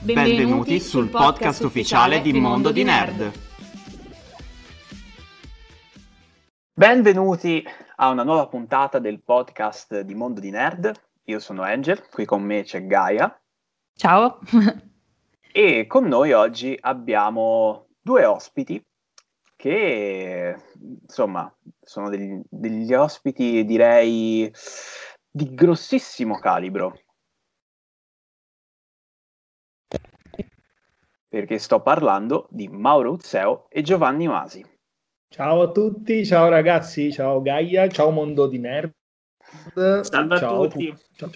Benvenuti sul podcast ufficiale di Mondo di Nerd. Benvenuti a una nuova puntata del podcast di Mondo di Nerd. Io sono Angel, qui con me c'è Gaia. Ciao. E con noi oggi abbiamo due ospiti che, insomma, sono degli ospiti, direi, di grossissimo calibro. Perché sto parlando di Mauro Uzzeo e Giovanni Masi. Ciao a tutti, ciao ragazzi, ciao Gaia, ciao Mondo di Nerd. Salve a tutti. Ciao.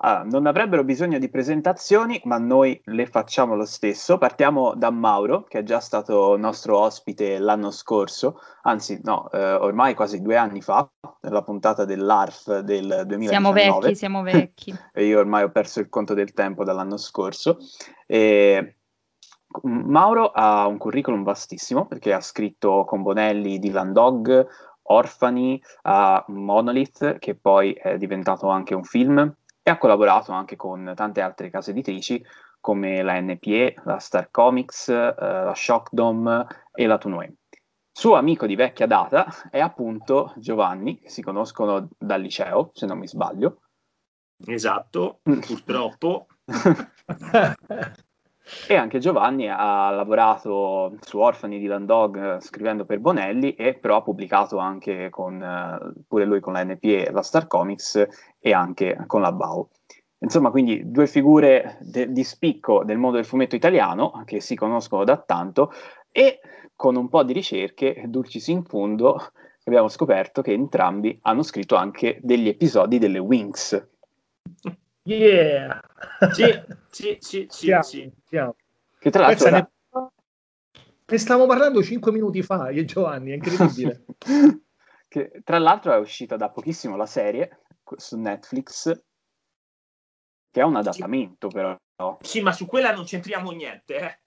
Ah, non avrebbero bisogno di presentazioni, ma noi le facciamo lo stesso. Partiamo da Mauro, che è già stato nostro ospite l'anno scorso, anzi no, ormai quasi 2 anni fa, nella puntata dell'ARF del 2019. Siamo vecchi. E io ormai ho perso il conto del tempo dall'anno scorso. E Mauro ha un curriculum vastissimo, perché ha scritto con Bonelli, Dylan Dog, Orfani, a Monolith, che poi è diventato anche un film, e ha collaborato anche con tante altre case editrici come la NPE, la Star Comics, la Shockdom e la Toonway. Suo amico di vecchia data è appunto Giovanni, che si conoscono dal liceo, se non mi sbaglio. Esatto, purtroppo. E anche Giovanni ha lavorato su Orfani di Lan Dog scrivendo per Bonelli, e però ha pubblicato anche pure lui con la NPE, la Star Comics e anche con la Bau. Insomma, quindi due figure di spicco del mondo del fumetto italiano che si conoscono da tanto, e con un po' di ricerche, dulcis in fundo, abbiamo scoperto che entrambi hanno scritto anche degli episodi delle Winx. Yeah! Sì. Che tra l'altro ne stavamo parlando 5 minuti fa, io e Giovanni, è incredibile. Che, tra l'altro, è uscita da pochissimo la serie su Netflix, che è un adattamento, però. Sì, ma su quella non c'entriamo niente.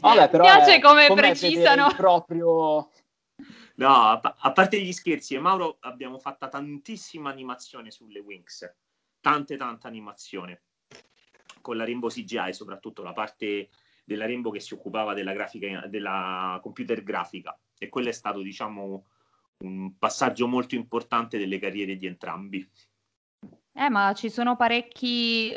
Vabbè, però mi piace come precisano. Proprio. No, a parte gli scherzi, e Mauro, abbiamo fatta tantissima animazione sulle Winx. Tanta animazione con la Rainbow CGI, soprattutto la parte della Rainbow che si occupava della grafica, della computer grafica, e quello è stato, diciamo, un passaggio molto importante delle carriere di entrambi. Ma ci sono parecchi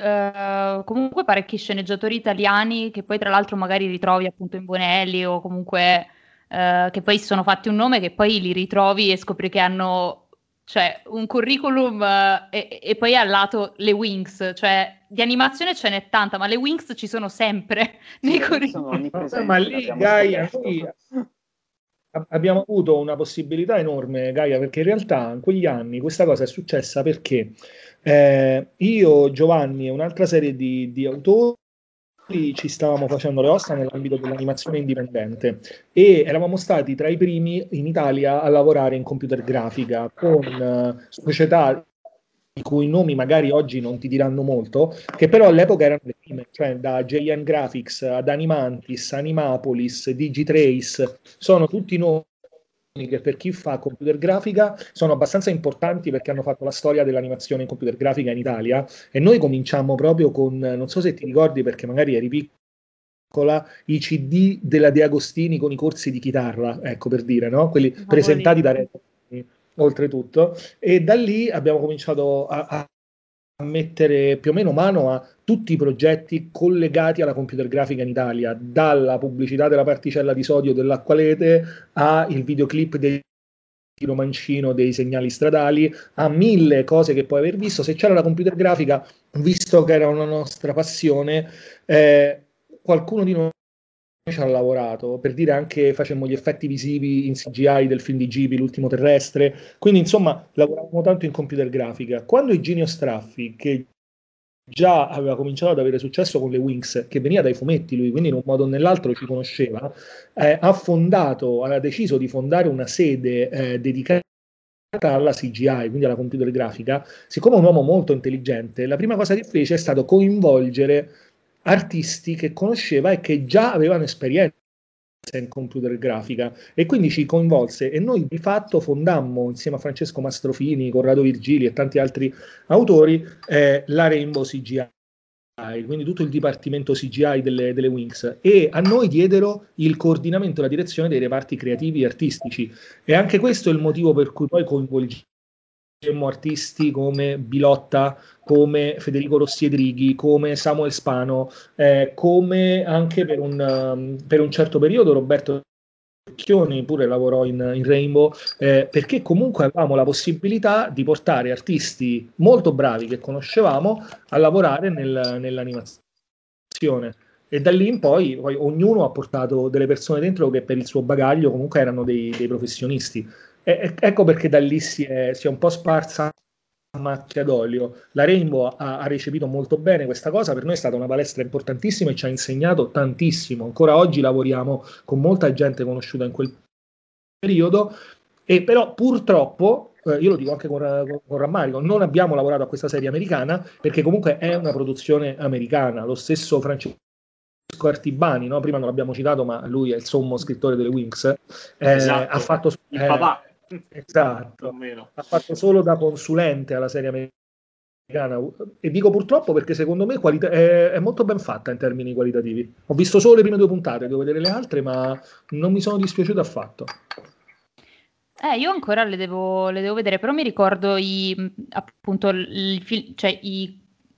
sceneggiatori italiani che poi tra l'altro magari ritrovi appunto in Bonelli, o comunque che poi si sono fatti un nome, che poi li ritrovi e scopri che hanno, cioè, un curriculum e poi al lato le Winx, cioè di animazione ce n'è tanta, ma le Winx ci sono sempre nei curriculum. Ma lì, Gaia, abbiamo avuto una possibilità enorme, Gaia, perché in realtà in quegli anni questa cosa è successa perché io, Giovanni e un'altra serie di autori ci stavamo facendo le ossa nell'ambito dell'animazione indipendente, e eravamo stati tra i primi in Italia a lavorare in computer grafica con società i cui nomi magari oggi non ti diranno molto, che però all'epoca erano le prime, cioè da JN Graphics ad Animantis, Animapolis, Digitrace, sono tutti nomi che per chi fa computer grafica sono abbastanza importanti, perché hanno fatto la storia dell'animazione in computer grafica in Italia. E noi cominciamo proprio con, non so se ti ricordi perché magari eri piccola, i CD della De Agostini con i corsi di chitarra, ecco, per dire, no? Quelli presentati da Reddit, oltretutto. E da lì abbiamo cominciato a mettere più o meno mano a tutti i progetti collegati alla computer grafica in Italia, dalla pubblicità della particella di sodio dell'Acqualete a il videoclip del romancino dei segnali stradali, a 1000 cose che puoi aver visto. Se c'era la computer grafica, visto che era una nostra passione, qualcuno di noi ci ha lavorato, per dire, anche facemmo gli effetti visivi in CGI del film di Gibi, L'ultimo terrestre, quindi insomma lavoravamo tanto in computer grafica. Quando Eugenio Straffi, che già aveva cominciato ad avere successo con le Winx, che veniva dai fumetti lui, quindi in un modo o nell'altro ci conosceva, ha deciso di fondare una sede dedicata alla CGI, quindi alla computer grafica. Siccome è un uomo molto intelligente, la prima cosa che fece è stato coinvolgere artisti che conosceva e che già avevano esperienza in computer grafica, e quindi ci coinvolse, e noi di fatto fondammo insieme a Francesco Mastrofini, Corrado Virgili e tanti altri autori la Rainbow CGI, quindi tutto il dipartimento CGI delle Winx, e a noi diedero il coordinamento e la direzione dei reparti creativi e artistici, e anche questo è il motivo per cui poi coinvolgemmo artisti come Bilotta, come Federico Rossi Edrighi, come Samuel Spano, come anche per un certo periodo Roberto Cicchioni pure lavorò in Rainbow, perché comunque avevamo la possibilità di portare artisti molto bravi che conoscevamo a lavorare nell'animazione. E da lì in poi ognuno ha portato delle persone dentro che per il suo bagaglio comunque erano dei professionisti. Ecco perché da lì si è un po' sparsa a macchia d'olio. La Rainbow ha recepito molto bene questa cosa, per noi è stata una palestra importantissima e ci ha insegnato tantissimo. Ancora oggi lavoriamo con molta gente conosciuta in quel periodo, e però purtroppo, io lo dico anche con rammarico, non abbiamo lavorato a questa serie americana, perché comunque è una produzione americana. Lo stesso Francesco Artibani, no? Prima non l'abbiamo citato, ma lui è il sommo scrittore delle Winx, esatto. Ha fatto il papà. Esatto, ha fatto solo da consulente alla serie americana, e dico purtroppo perché secondo me è molto ben fatta in termini qualitativi. Ho visto solo le prime 2 puntate, devo vedere le altre, ma non mi sono dispiaciuto affatto. Io ancora le devo vedere, però mi ricordo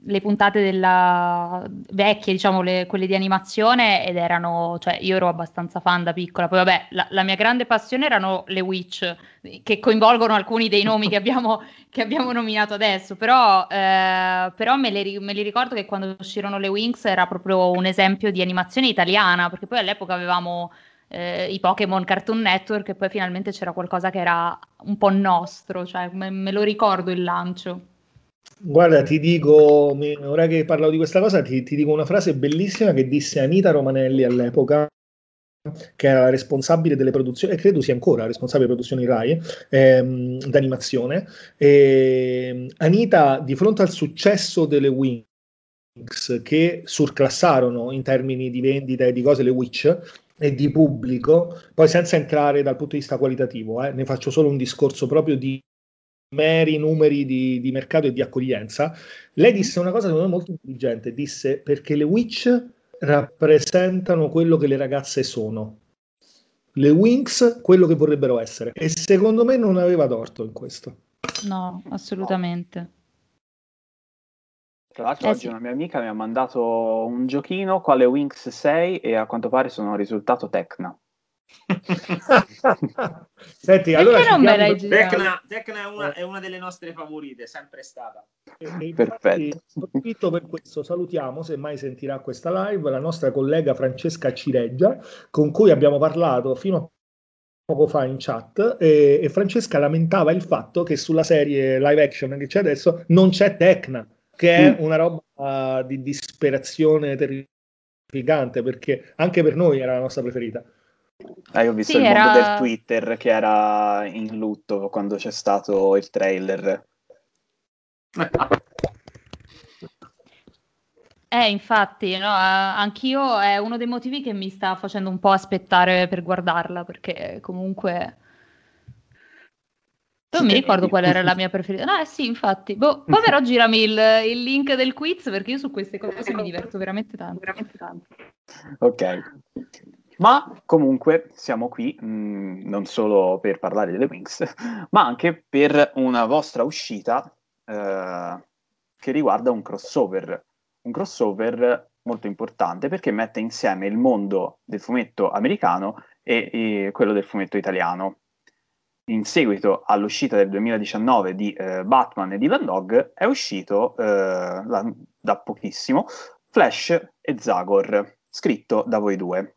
le puntate della vecchie, diciamo quelle di animazione, ed erano, cioè io ero abbastanza fan da piccola. Poi vabbè, la mia grande passione erano le witch, che coinvolgono alcuni dei nomi che abbiamo nominato adesso, però me li ricordo che quando uscirono le Winx era proprio un esempio di animazione italiana, perché poi all'epoca avevamo i Pokémon Cartoon Network, e poi finalmente c'era qualcosa che era un po' nostro, cioè me lo ricordo il lancio. Guarda, ti dico, ora che parlavo di questa cosa, ti dico una frase bellissima che disse Anita Romanelli all'epoca, che era responsabile delle produzioni, e credo sia ancora responsabile delle produzioni Rai d'animazione. Anita, di fronte al successo delle Winx, che surclassarono in termini di vendita e di cose le Witch e di pubblico, poi senza entrare dal punto di vista qualitativo, ne faccio solo un discorso proprio di meri numeri di mercato e di accoglienza, lei disse una cosa secondo me molto intelligente, disse: perché le Witch rappresentano quello che le ragazze sono, le Winx quello che vorrebbero essere, e secondo me non aveva torto in questo. No, assolutamente. Tra l'altro oggi sì, una mia amica mi ha mandato un giochino, quale Winx 6, e a quanto pare sono risultato Tecna. Senti, allora Tecna è una delle nostre favorite, sempre stata. E perfetto. Infatti, per questo salutiamo, se mai sentirà questa live, la nostra collega Francesca Cireggia, con cui abbiamo parlato fino a poco fa in chat, e Francesca lamentava il fatto che sulla serie live action che c'è adesso non c'è Tecna, che è una roba di disperazione terrificante, perché anche per noi era la nostra preferita. Io ho visto il mondo del Twitter che era in lutto quando c'è stato il trailer. Infatti, no, anch'io è uno dei motivi che mi sta facendo un po' aspettare per guardarla, perché comunque non mi ricordo qual era la mia preferita. No, sì, infatti. Poi però girami il link del quiz, perché io su queste cose mi diverto veramente tanto. Veramente tanto. Ok. Ma comunque siamo qui non solo per parlare delle Winx, ma anche per una vostra uscita che riguarda un crossover molto importante, perché mette insieme il mondo del fumetto americano e quello del fumetto italiano. In seguito all'uscita del 2019 di Batman e Dylan Dog è uscito da pochissimo Flash e Zagor, scritto da voi due.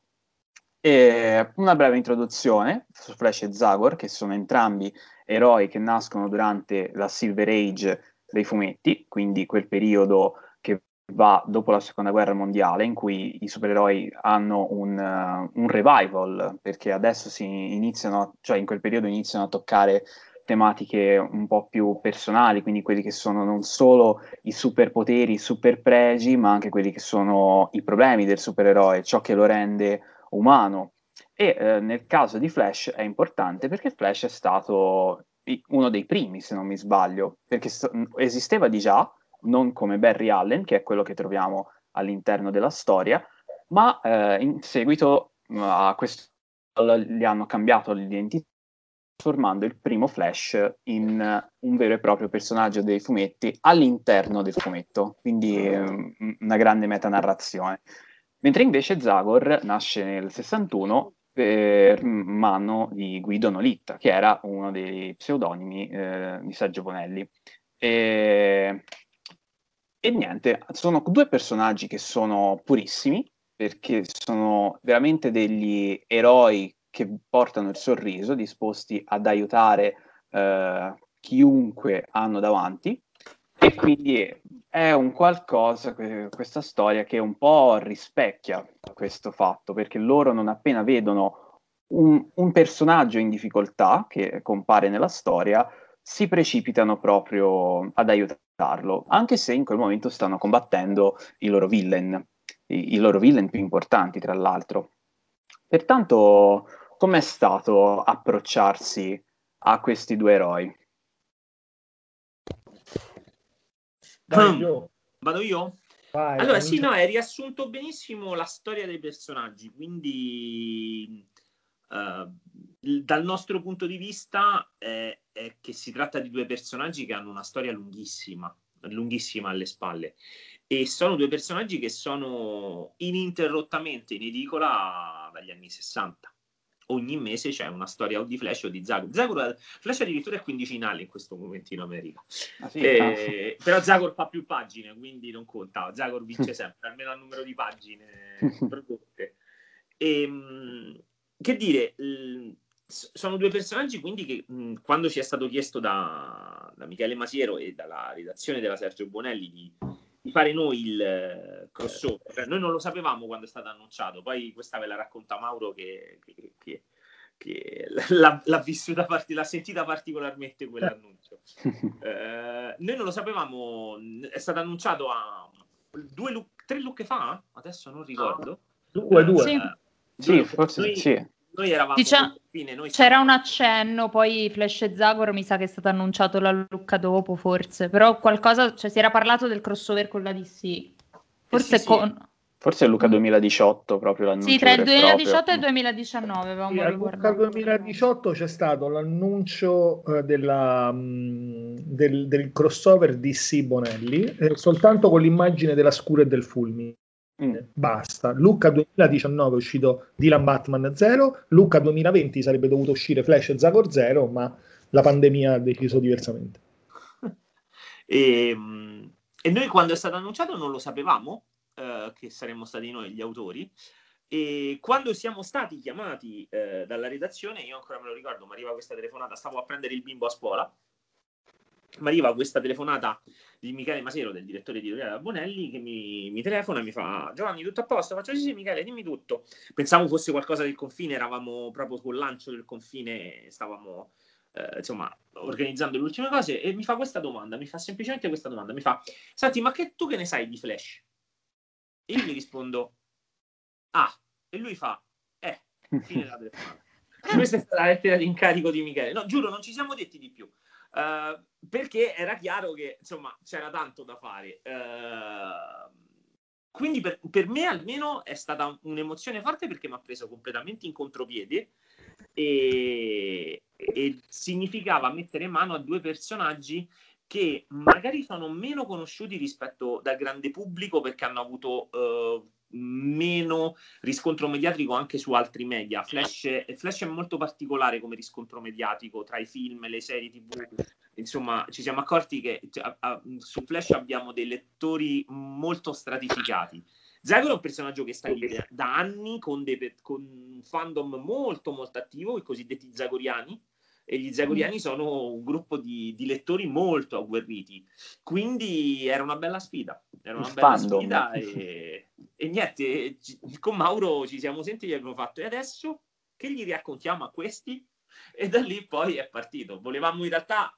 E una breve introduzione su Flash e Zagor, che sono entrambi eroi che nascono durante la Silver Age dei fumetti, quindi quel periodo che va dopo la seconda guerra mondiale, in cui i supereroi hanno un revival, perché adesso in quel periodo iniziano a toccare tematiche un po' più personali, quindi quelli che sono non solo i superpoteri, i superpregi, ma anche quelli che sono i problemi del supereroe, ciò che lo rende umano. E nel caso di Flash è importante perché Flash è stato uno dei primi, se non mi sbaglio, perché esisteva di già, non come Barry Allen, che è quello che troviamo all'interno della storia, ma in seguito a questo gli hanno cambiato l'identità, trasformando il primo Flash in un vero e proprio personaggio dei fumetti all'interno del fumetto, quindi una grande metanarrazione. Mentre invece Zagor nasce nel 61 per mano di Guido Nolitta, che era uno dei pseudonimi di Sergio Bonelli. E niente, sono due personaggi che sono purissimi, perché sono veramente degli eroi che portano il sorriso, disposti ad aiutare chiunque hanno davanti, e quindi è un qualcosa, questa storia, che un po' rispecchia questo fatto, perché loro non appena vedono un personaggio in difficoltà che compare nella storia, si precipitano proprio ad aiutarlo, anche se in quel momento stanno combattendo i loro villain più importanti, tra l'altro. Pertanto, com'è stato approcciarsi a questi due eroi? Vado io? Vai, allora, sì, no, hai riassunto benissimo la storia dei personaggi, quindi dal nostro punto di vista è che si tratta di due personaggi che hanno una storia lunghissima, lunghissima alle spalle, e sono due personaggi che sono ininterrottamente in edicola dagli anni 60. Ogni mese c'è una storia o di Flash o di Zagor. Zagor, Flash addirittura è quindicinale in questo momento in America. Ah, sì, però Zagor fa più pagine, quindi non conta. Zagor vince sempre, almeno al numero di pagine prodotte. E, che dire, sono due personaggi quindi che quando ci è stato chiesto da Michele Masiero e dalla redazione della Sergio Bonelli di fare noi il crossover, noi non lo sapevamo quando è stato annunciato, poi questa ve la racconta Mauro che l'ha vissuta, l'ha sentita particolarmente quell'annuncio. Noi non lo sapevamo, è stato annunciato a 3 Lucche fa, adesso non ricordo. Sì, forse. Noi eravamo, diciamo, fine, noi c'era un accenno, poi Flash e Zagor mi sa che è stato annunciato la Lucca dopo, forse, però qualcosa, cioè si era parlato del crossover con la DC, forse sì. Forse Lucca 2018 proprio l'annuncio. Sì, tra il 2018 e il 2019. Lucca 2018 c'è stato l'annuncio del crossover DC Bonelli, soltanto con l'immagine della scura e del fulmine. Basta. Lucca 2019 è uscito Dylan Batman 0, Lucca 2020 sarebbe dovuto uscire Flash e Zagor 0, ma la pandemia ha deciso diversamente. E noi quando è stato annunciato non lo sapevamo che saremmo stati noi gli autori, e quando siamo stati chiamati dalla redazione, io ancora me lo ricordo, mi arriva questa telefonata, stavo a prendere il bimbo a scuola, mi arriva questa telefonata di Michele Masiero, del direttore editoriale da Bonelli, che mi telefona e mi fa: Giovanni, tutto a posto? Faccio sì Michele, dimmi tutto. Pensavo fosse qualcosa del confine, eravamo proprio col lancio del confine, stavamo insomma organizzando le ultime cose, e mi fa questa domanda, mi fa semplicemente questa domanda, senti, ma tu che ne sai di Flash? E io gli rispondo ah, e lui fa fine della telefonata. Questa è stata la lettera di incarico di Michele. No, giuro, non ci siamo detti di più. Perché era chiaro che insomma c'era tanto da fare, quindi per me almeno è stata un'emozione forte, perché mi ha preso completamente in contropiede e significava mettere mano a due personaggi che magari sono meno conosciuti rispetto dal grande pubblico, perché hanno avuto meno riscontro mediatico anche su altri media. Flash è molto particolare come riscontro mediatico, tra i film, le serie TV, insomma ci siamo accorti che su Flash abbiamo dei lettori molto stratificati. Zagor è un personaggio che sta lì da anni con un fandom molto molto attivo, i cosiddetti zagoriani, e gli zagoriani sono un gruppo di lettori molto agguerriti, quindi era una bella sfida. Era una bella sfida e niente, con Mauro ci siamo sentiti e abbiamo fatto: e adesso che gli raccontiamo a questi? E da lì poi è partito. Volevamo in realtà,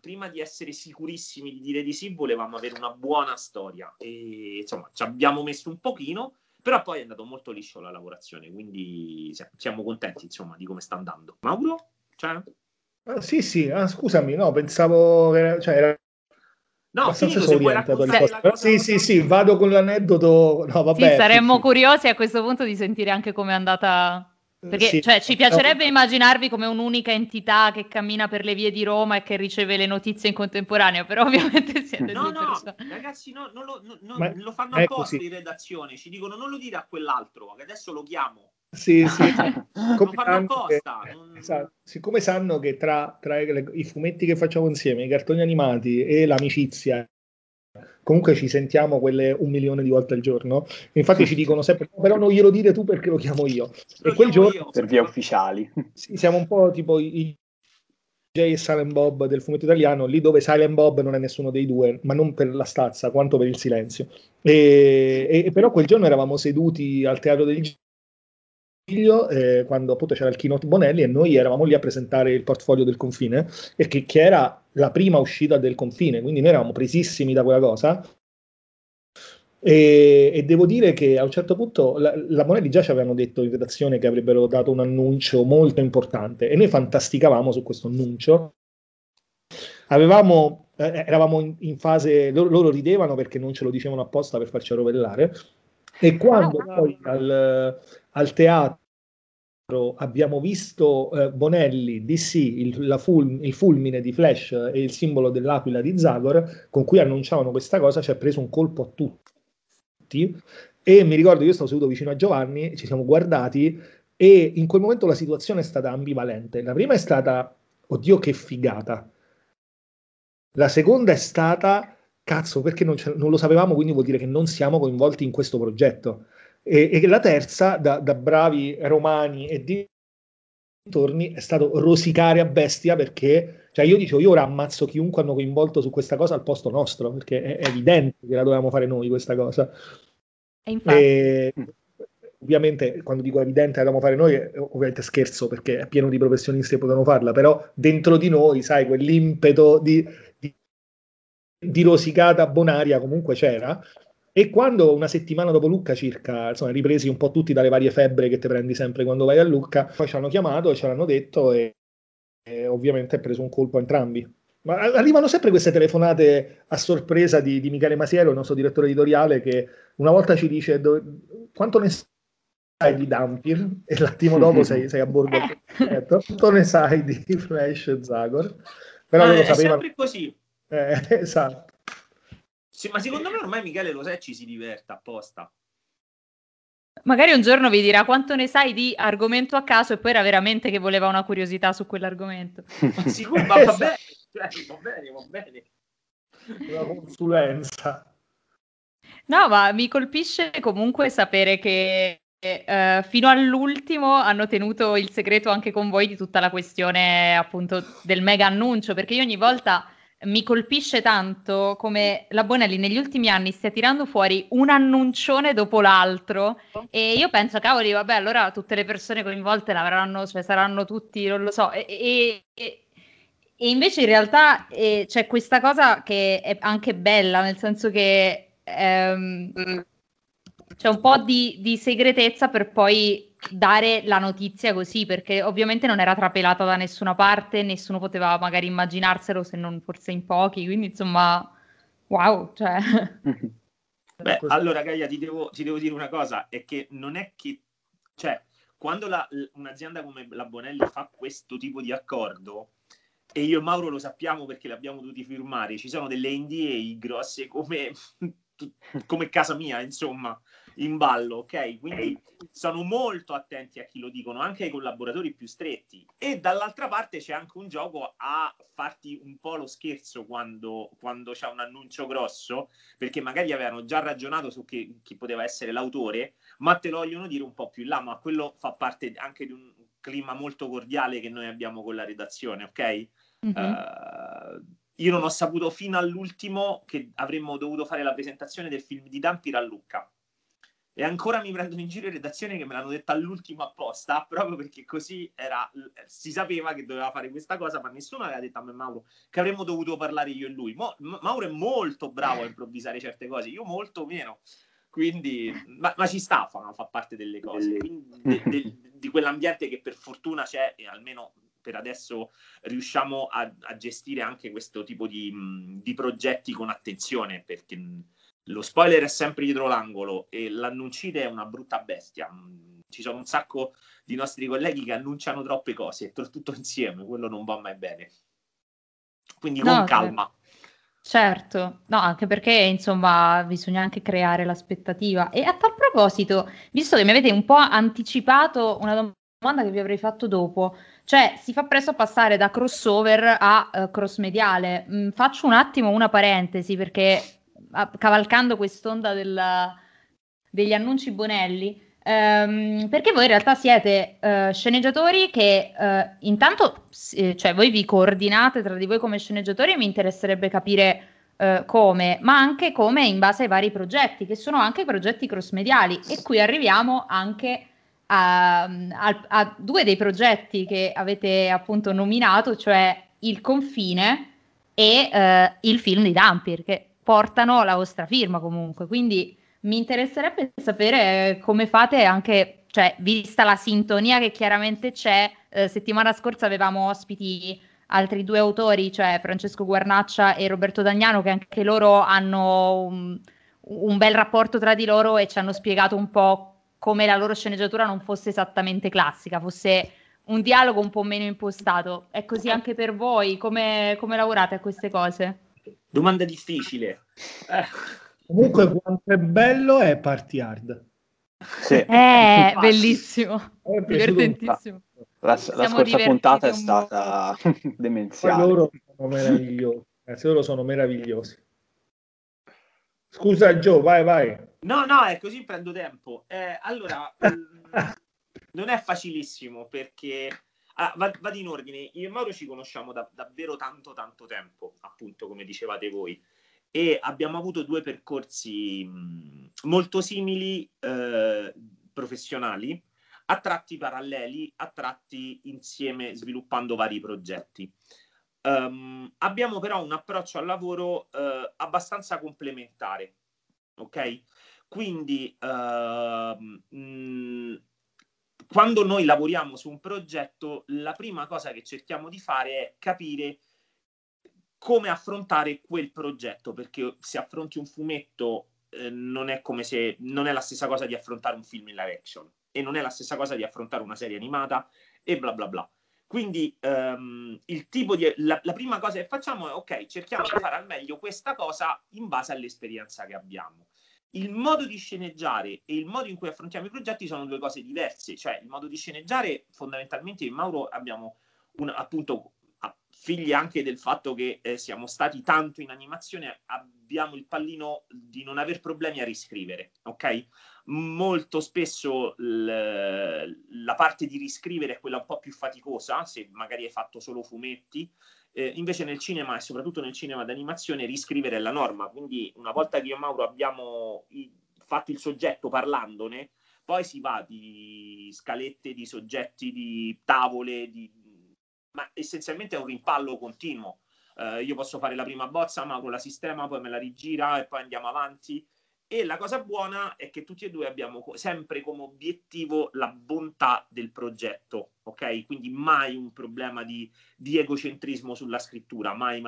prima di essere sicurissimi di dire di sì, volevamo avere una buona storia e insomma ci abbiamo messo un pochino, però poi è andato molto liscio la lavorazione, quindi siamo contenti insomma di come sta andando. Mauro? Cioè? Ah, sì, ah, scusami, no, pensavo che era no, finito, se vuoi raccontare la cosa. Sì, vado con l'aneddoto. No, vabbè, sì, saremmo curiosi a questo punto di sentire anche come è andata, perché sì, cioè, ci piacerebbe immaginarvi come un'unica entità che cammina per le vie di Roma e che riceve le notizie in contemporanea, però ovviamente siete persone. Ragazzi, lo fanno apposta in redazione, ci dicono non lo dire a quell'altro, che adesso lo chiamo. Sì. Lo fanno apposta. Siccome sanno che tra i fumetti che facciamo insieme, i cartoni animati e l'amicizia, comunque ci sentiamo quelle 1 milione di volte al giorno, infatti ci dicono sempre: però non glielo dire tu perché lo chiamo io. Lo e quel giorno io, per via ufficiali. Sì, siamo un po' tipo i Jay e Silent Bob del fumetto italiano, lì dove Silent Bob non è nessuno dei due, ma non per la stazza quanto per il silenzio. E però quel giorno eravamo seduti al Teatro del Giglio, quando appunto c'era il keynote Bonelli, e noi eravamo lì a presentare il portfolio del Confine, e che era la prima uscita del Confine, quindi noi eravamo presissimi da quella cosa, e devo dire che a un certo punto la Bonelli già ci avevano detto in redazione che avrebbero dato un annuncio molto importante, e noi fantasticavamo su questo annuncio. Eravamo in fase, loro ridevano perché non ce lo dicevano apposta per farci rovellare, e quando poi al teatro abbiamo visto Bonelli, DC, il fulmine di Flash e il simbolo dell'aquila di Zagor, con cui annunciavano questa cosa, ci ha preso un colpo a tutti, e mi ricordo io stavo seduto vicino a Giovanni, ci siamo guardati, e in quel momento la situazione è stata ambivalente. La prima è stata: oddio che figata. La seconda è stata: cazzo, perché non lo sapevamo, quindi vuol dire che non siamo coinvolti in questo progetto. E la terza, da bravi romani e dintorni, è stato rosicare a bestia, perché cioè io dicevo: io ora ammazzo chiunque hanno coinvolto su questa cosa al posto nostro, perché è evidente che la dovevamo fare noi questa cosa. E infatti... ovviamente quando dico evidente la dobbiamo fare noi, ovviamente scherzo, perché è pieno di professionisti che potevano farla, però dentro di noi, sai, quell'impeto di rosicata bonaria comunque c'era. E quando una settimana dopo Lucca circa, insomma, ripresi un po' tutti dalle varie febbre che te prendi sempre quando vai a Lucca, poi ci hanno chiamato, ce l'hanno detto, e ovviamente ha preso un colpo a entrambi. Ma arrivano sempre queste telefonate a sorpresa di Michele Masiero, il nostro direttore editoriale, che una volta ci dice: quanto ne sai di Dampyr? E l'attimo dopo sei a bordo. Quanto ne sai di Flash e Zagor? Però lo sapevano. È sempre così. Esatto. Sì, ma secondo me ormai Michele lo sa, ci si diverta apposta. Magari un giorno vi dirà: quanto ne sai di argomento a caso, e poi era veramente che voleva una curiosità su quell'argomento. Ma sicuro, ma va bene, va bene. Una consulenza. No, ma mi colpisce comunque sapere che fino all'ultimo hanno tenuto il segreto anche con voi di tutta la questione appunto del mega annuncio, perché io ogni volta... mi colpisce tanto come la Bonelli negli ultimi anni stia tirando fuori un annuncione dopo l'altro, e io penso: cavoli, vabbè, allora tutte le persone coinvolte l'avranno, cioè saranno tutti, non lo so, e invece in realtà c'è questa cosa che è anche bella, nel senso che c'è un po' di segretezza per poi dare la notizia così, perché ovviamente non era trapelata da nessuna parte, nessuno poteva magari immaginarselo, se non forse in pochi, quindi insomma wow, cioè. Beh, allora Gaia, ti devo dire una cosa, è che non è che, cioè, quando un'azienda come la Bonelli fa questo tipo di accordo, e io e Mauro lo sappiamo perché l'abbiamo dovuti firmare, ci sono delle NDA grosse come casa mia, insomma, in ballo, ok? Quindi sono molto attenti a chi lo dicono, anche ai collaboratori più stretti, e dall'altra parte c'è anche un gioco a farti un po' lo scherzo quando c'è un annuncio grosso, perché magari avevano già ragionato su chi poteva essere l'autore, ma te lo vogliono dire un po' più in là, ma quello fa parte anche di un clima molto cordiale che noi abbiamo con la redazione, ok? Mm-hmm. Io non ho saputo fino all'ultimo che avremmo dovuto fare la presentazione del film di Dampyr a Lucca. E ancora mi prendono in giro in redazione che me l'hanno detta all'ultimo apposta, proprio perché così era, si sapeva che doveva fare questa cosa, ma nessuno aveva detto a me, Mauro, che avremmo dovuto parlare io e lui. Mauro è molto bravo a improvvisare certe cose, io molto meno. Quindi, ma ci sta, fa parte delle cose, quindi, di quell'ambiente che per fortuna c'è, e almeno per adesso riusciamo a gestire anche questo tipo di progetti con attenzione, perché lo spoiler è sempre dietro l'angolo e l'annuncite è una brutta bestia. Ci sono un sacco di nostri colleghi che annunciano troppe cose, tutto insieme, quello non va mai bene. Quindi con calma. Certo, no, anche perché insomma bisogna anche creare l'aspettativa. E a tal proposito, visto che mi avete un po' anticipato una domanda che vi avrei fatto dopo, cioè si fa presto a passare da crossover a cross mediale, faccio un attimo una parentesi perché cavalcando quest'onda degli annunci Bonelli, perché voi in realtà siete sceneggiatori che intanto cioè voi vi coordinate tra di voi come sceneggiatori, e mi interesserebbe capire come, ma anche come in base ai vari progetti che sono anche progetti cross mediali, e qui arriviamo anche a due dei progetti che avete appunto nominato, cioè Il Confine e il film di Dampyr, che portano la vostra firma comunque, quindi mi interesserebbe sapere come fate anche, cioè, vista la sintonia che chiaramente c'è, settimana scorsa avevamo ospiti altri due autori, cioè Francesco Guarnaccia e Roberto Dagnano, che anche loro hanno un bel rapporto tra di loro e ci hanno spiegato un po' come la loro sceneggiatura non fosse esattamente classica, fosse un dialogo un po' meno impostato. È così anche per voi? Come lavorate a queste cose? Domanda difficile. Comunque quanto è bello è Party Hard. Sì. È bellissimo, è divertentissimo. La scorsa puntata è stata demenziale. Loro sono meravigliosi. Scusa Gio, vai. No, è così, prendo tempo. Allora, non è facilissimo perché... vado in ordine. Io e Mauro ci conosciamo davvero tanto tempo, appunto come dicevate voi. E abbiamo avuto due percorsi molto simili, professionali, a tratti paralleli, a tratti insieme, sviluppando vari progetti. Abbiamo però un approccio al lavoro abbastanza complementare, ok? Quindi quando noi lavoriamo su un progetto, la prima cosa che cerchiamo di fare è capire come affrontare quel progetto, perché se affronti un fumetto non è la stessa cosa di affrontare un film in live action, e non è la stessa cosa di affrontare una serie animata e bla bla bla. Quindi la prima cosa che facciamo è cerchiamo di fare al meglio questa cosa in base all'esperienza che abbiamo. Il modo di sceneggiare e il modo in cui affrontiamo i progetti sono due cose diverse, cioè il modo di sceneggiare fondamentalmente, io e Mauro abbiamo appunto figli anche del fatto che siamo stati tanto in animazione, abbiamo il pallino di non aver problemi a riscrivere, ok? Molto spesso la parte di riscrivere è quella un po' più faticosa, se magari hai fatto solo fumetti, invece nel cinema, e soprattutto nel cinema d'animazione, riscrivere è la norma, quindi una volta che io e Mauro abbiamo fatto il soggetto parlandone, poi si va di scalette, di soggetti, di tavole, ma essenzialmente è un rimpallo continuo. Io posso fare la prima bozza, Mauro la sistema, poi me la rigira e poi andiamo avanti. E la cosa buona è che tutti e due abbiamo sempre come obiettivo la bontà del progetto, ok? Quindi mai un problema di egocentrismo sulla scrittura, mai.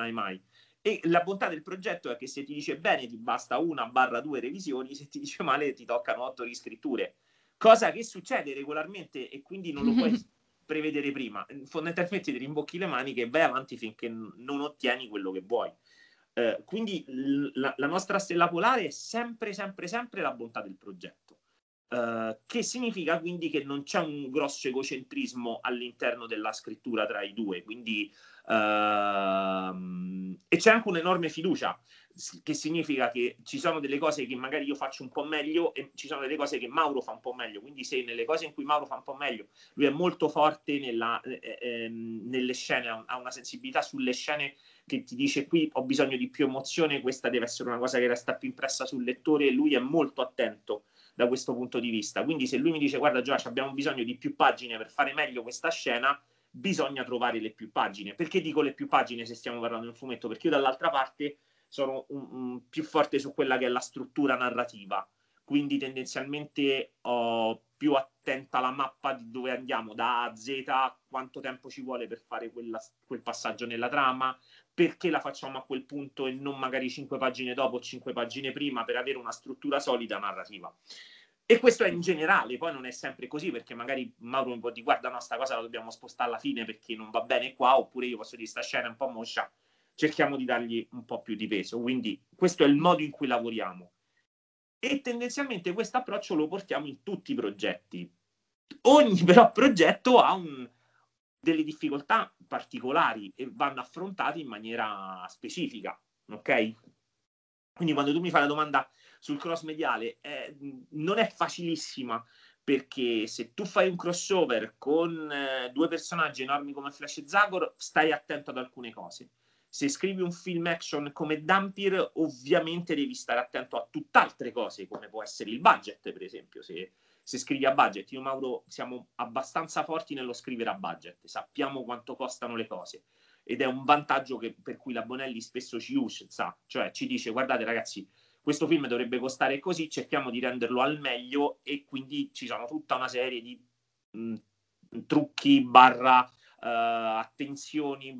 E la bontà del progetto è che se ti dice bene ti basta 1-2 revisioni, se ti dice male ti toccano 8 riscritture, cosa che succede regolarmente e quindi non lo puoi prevedere prima. Fondamentalmente ti rimbocchi le maniche e vai avanti finché non ottieni quello che vuoi. Quindi la nostra stella polare è sempre la bontà del progetto, che significa quindi che non c'è un grosso egocentrismo all'interno della scrittura tra i due, quindi e c'è anche un'enorme fiducia. che significa che ci sono delle cose che magari io faccio un po' meglio e ci sono delle cose che Mauro fa un po' meglio, quindi se nelle cose in cui Mauro fa un po' meglio, lui è molto forte nella, nelle scene, ha una sensibilità sulle scene che ti dice qui ho bisogno di più emozione, questa deve essere una cosa che resta più impressa sul lettore, e lui è molto attento da questo punto di vista. Quindi se lui mi dice guarda Giorgio, abbiamo bisogno di più pagine per fare meglio questa scena, bisogna trovare le più pagine. Perché dico le più pagine se stiamo parlando di un fumetto? Perché io dall'altra parte sono più forte su quella che è la struttura narrativa, quindi tendenzialmente ho più attenta la mappa di dove andiamo da A a Z, quanto tempo ci vuole per fare quel passaggio nella trama, perché la facciamo a quel punto e non magari 5 pagine dopo o 5 pagine prima, per avere una struttura solida narrativa. E questo è in generale, poi non è sempre così, perché magari Mauro mi può dire guarda no, sta cosa la dobbiamo spostare alla fine perché non va bene qua, oppure io posso dire sta scena è un po' moscia, cerchiamo di dargli un po' più di peso. Quindi questo è il modo in cui lavoriamo. E tendenzialmente questo approccio lo portiamo in tutti i progetti. Ogni però progetto ha delle difficoltà particolari e vanno affrontati in maniera specifica, ok? Quindi quando tu mi fai la domanda sul cross mediale, non è facilissima, perché se tu fai un crossover con due personaggi enormi come Flash e Zagor, stai attento ad alcune cose. Se scrivi un film action come Dampyr, ovviamente devi stare attento a tutt'altre cose, come può essere il budget, per esempio. Se scrivi a budget, io e Mauro siamo abbastanza forti nello scrivere a budget, sappiamo quanto costano le cose, ed è un vantaggio per cui la Bonelli spesso ci usa, cioè ci dice guardate ragazzi, questo film dovrebbe costare così, cerchiamo di renderlo al meglio, e quindi ci sono tutta una serie di trucchi, attenzioni,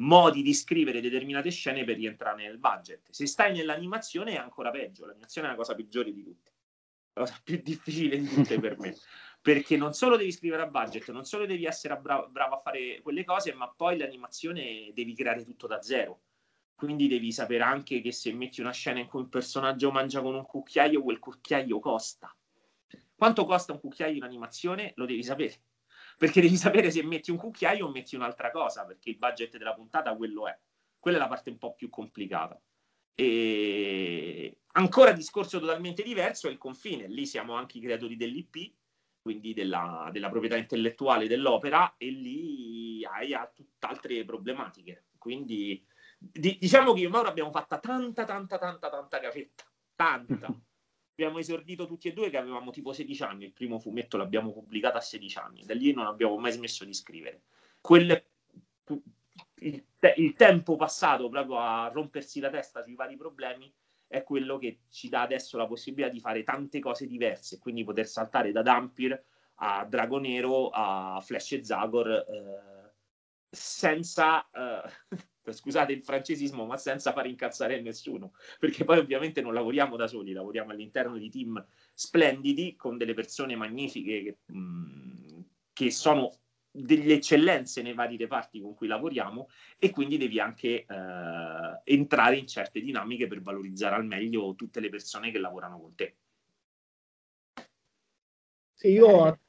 modi di scrivere determinate scene per rientrare nel budget. Se stai nell'animazione è ancora peggio, l'animazione è la cosa peggiore di tutte, la cosa più difficile di tutte per me, perché non solo devi scrivere a budget, non solo devi essere bravo a fare quelle cose, ma poi l'animazione devi creare tutto da zero, quindi devi sapere anche che se metti una scena in cui un personaggio mangia con un cucchiaio, quel cucchiaio costa. Quanto costa un cucchiaio in animazione? Lo devi sapere, perché devi sapere se metti un cucchiaio o metti un'altra cosa, perché il budget della puntata quello è. Quella è la parte un po' più complicata. E ancora discorso totalmente diverso è il confine. Lì siamo anche i creatori dell'IP, quindi della proprietà intellettuale dell'opera, e lì hai tutt'altre problematiche. Quindi diciamo che io e Mauro abbiamo fatta tanta gavetta, tanta. Abbiamo esordito tutti e due che avevamo tipo 16 anni, il primo fumetto l'abbiamo pubblicato a 16 anni, da lì non abbiamo mai smesso di scrivere. Il tempo passato proprio a rompersi la testa sui vari problemi è quello che ci dà adesso la possibilità di fare tante cose diverse, quindi poter saltare da Dampyr a Dragonero a Flash e Zagor senza... scusate il francesismo, ma senza far incazzare nessuno, perché poi ovviamente non lavoriamo da soli, lavoriamo all'interno di team splendidi con delle persone magnifiche che sono delle eccellenze nei vari reparti con cui lavoriamo, e quindi devi anche entrare in certe dinamiche per valorizzare al meglio tutte le persone che lavorano con te. Sì, io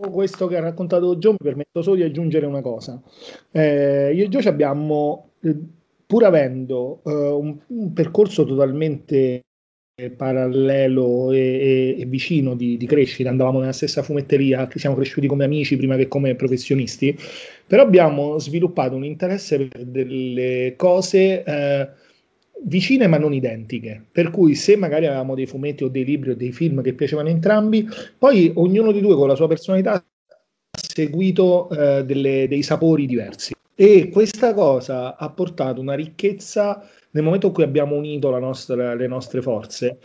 questo che ha raccontato Gio mi permetto solo di aggiungere una cosa. Io e Gio abbiamo, pur avendo un percorso totalmente parallelo e vicino di crescita, andavamo nella stessa fumetteria, siamo cresciuti come amici prima che come professionisti, però abbiamo sviluppato un interesse per delle cose vicine ma non identiche, per cui se magari avevamo dei fumetti o dei libri o dei film che piacevano entrambi, poi ognuno di due con la sua personalità ha seguito dei sapori diversi, e questa cosa ha portato una ricchezza nel momento in cui abbiamo unito le nostre forze,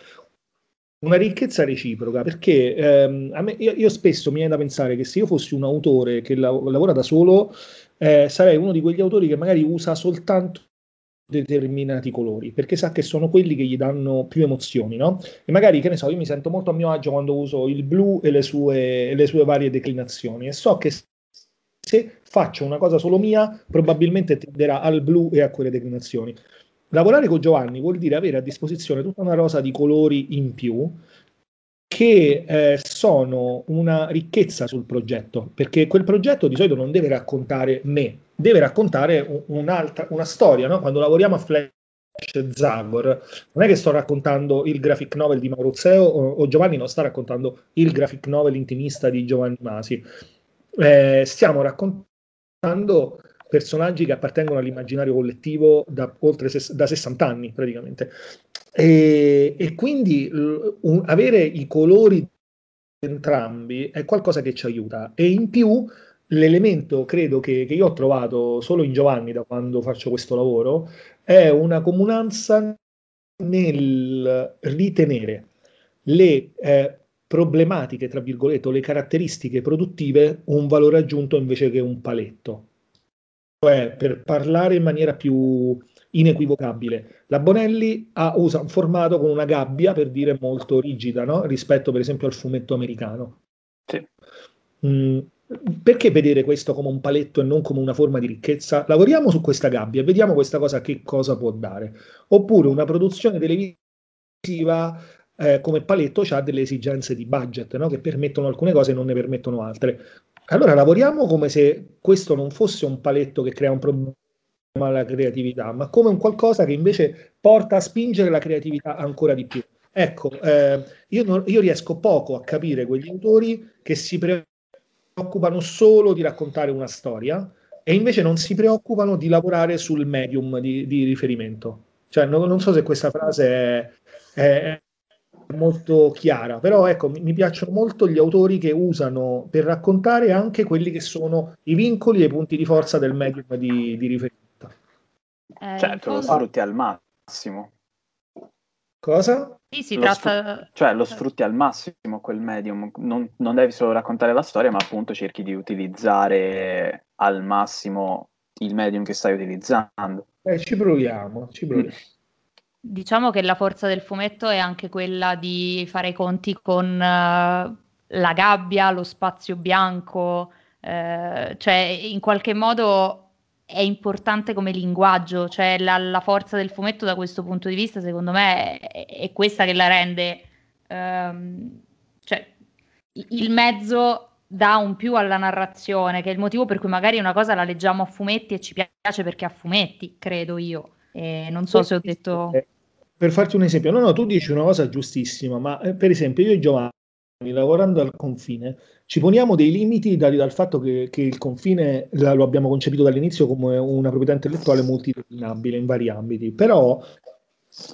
una ricchezza reciproca, perché io spesso mi viene da pensare che se io fossi un autore che lavora da solo sarei uno di quegli autori che magari usa soltanto determinati colori, perché sa che sono quelli che gli danno più emozioni, no? E magari, che ne so, io mi sento molto a mio agio quando uso il blu e le sue varie declinazioni, e so che se faccio una cosa solo mia probabilmente tenderà al blu e a quelle declinazioni. Lavorare con Giovanni vuol dire avere a disposizione tutta una rosa di colori in più che sono una ricchezza sul progetto, perché quel progetto di solito non deve raccontare me, deve raccontare una storia, no? Quando lavoriamo a Flash Zagor, non è che sto raccontando il graphic novel di Mauro Uzzeo, o Giovanni non sta raccontando il graphic novel intimista di Giovanni Masi, stiamo raccontando personaggi che appartengono all'immaginario collettivo da 60 anni praticamente, e quindi avere i colori entrambi è qualcosa che ci aiuta, e in più l'elemento credo che io ho trovato solo in Giovanni da quando faccio questo lavoro è una comunanza nel ritenere le problematiche, tra virgolette, le caratteristiche produttive un valore aggiunto invece che un paletto. Cioè, per parlare in maniera più inequivocabile, la Bonelli usa un formato con una gabbia, per dire, molto rigida, no? Rispetto per esempio al fumetto americano. Sì. Perché vedere questo come un paletto e non come una forma di ricchezza? Lavoriamo su questa gabbia e vediamo questa cosa che cosa può dare. Oppure una produzione televisiva come paletto ha delle esigenze di budget, no? Che permettono alcune cose e non ne permettono altre. Allora lavoriamo come se questo non fosse un paletto che crea un problema alla creatività, ma come un qualcosa che invece porta a spingere la creatività ancora di più. Ecco, io riesco poco a capire quegli autori che si preoccupano solo di raccontare una storia e invece non si preoccupano di lavorare sul medium di riferimento. Cioè, non so se questa frase è molto chiara, però ecco, mi piacciono molto gli autori che usano per raccontare anche quelli che sono i vincoli e i punti di forza del medium di riferimento. Certo, lo sfrutti al massimo. Cosa? Sì, si tratta... Cioè, lo sfrutti al massimo quel medium, non devi solo raccontare la storia, ma appunto cerchi di utilizzare al massimo il medium che stai utilizzando. Ci proviamo. Diciamo che la forza del fumetto è anche quella di fare i conti con la gabbia, lo spazio bianco, cioè in qualche modo... è importante come linguaggio, cioè la forza del fumetto da questo punto di vista secondo me è questa che la rende, cioè il mezzo dà un più alla narrazione, che è il motivo per cui magari una cosa la leggiamo a fumetti e ci piace perché a fumetti, credo io, e non so se ho detto... Per farti un esempio, no, tu dici una cosa giustissima, ma per esempio io e Giovanni, lavorando al confine, ci poniamo dei limiti dal fatto che il confine lo abbiamo concepito dall'inizio come una proprietà intellettuale multideclinabile in vari ambiti, però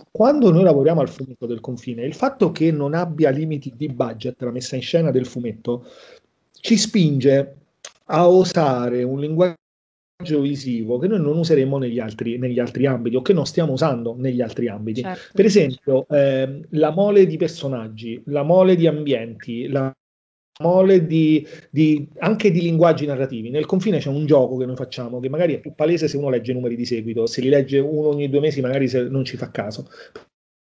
quando noi lavoriamo al fumetto del confine, il fatto che non abbia limiti di budget la messa in scena del fumetto ci spinge a osare un linguaggio visivo che noi non useremo negli altri ambiti, o che non stiamo usando negli altri ambiti. Certo. Per esempio la mole di personaggi, la mole di ambienti, la mole anche di linguaggi narrativi. Nel confine c'è un gioco che noi facciamo che magari è più palese se uno legge i numeri di seguito, se li legge uno ogni 2 mesi magari non ci fa caso,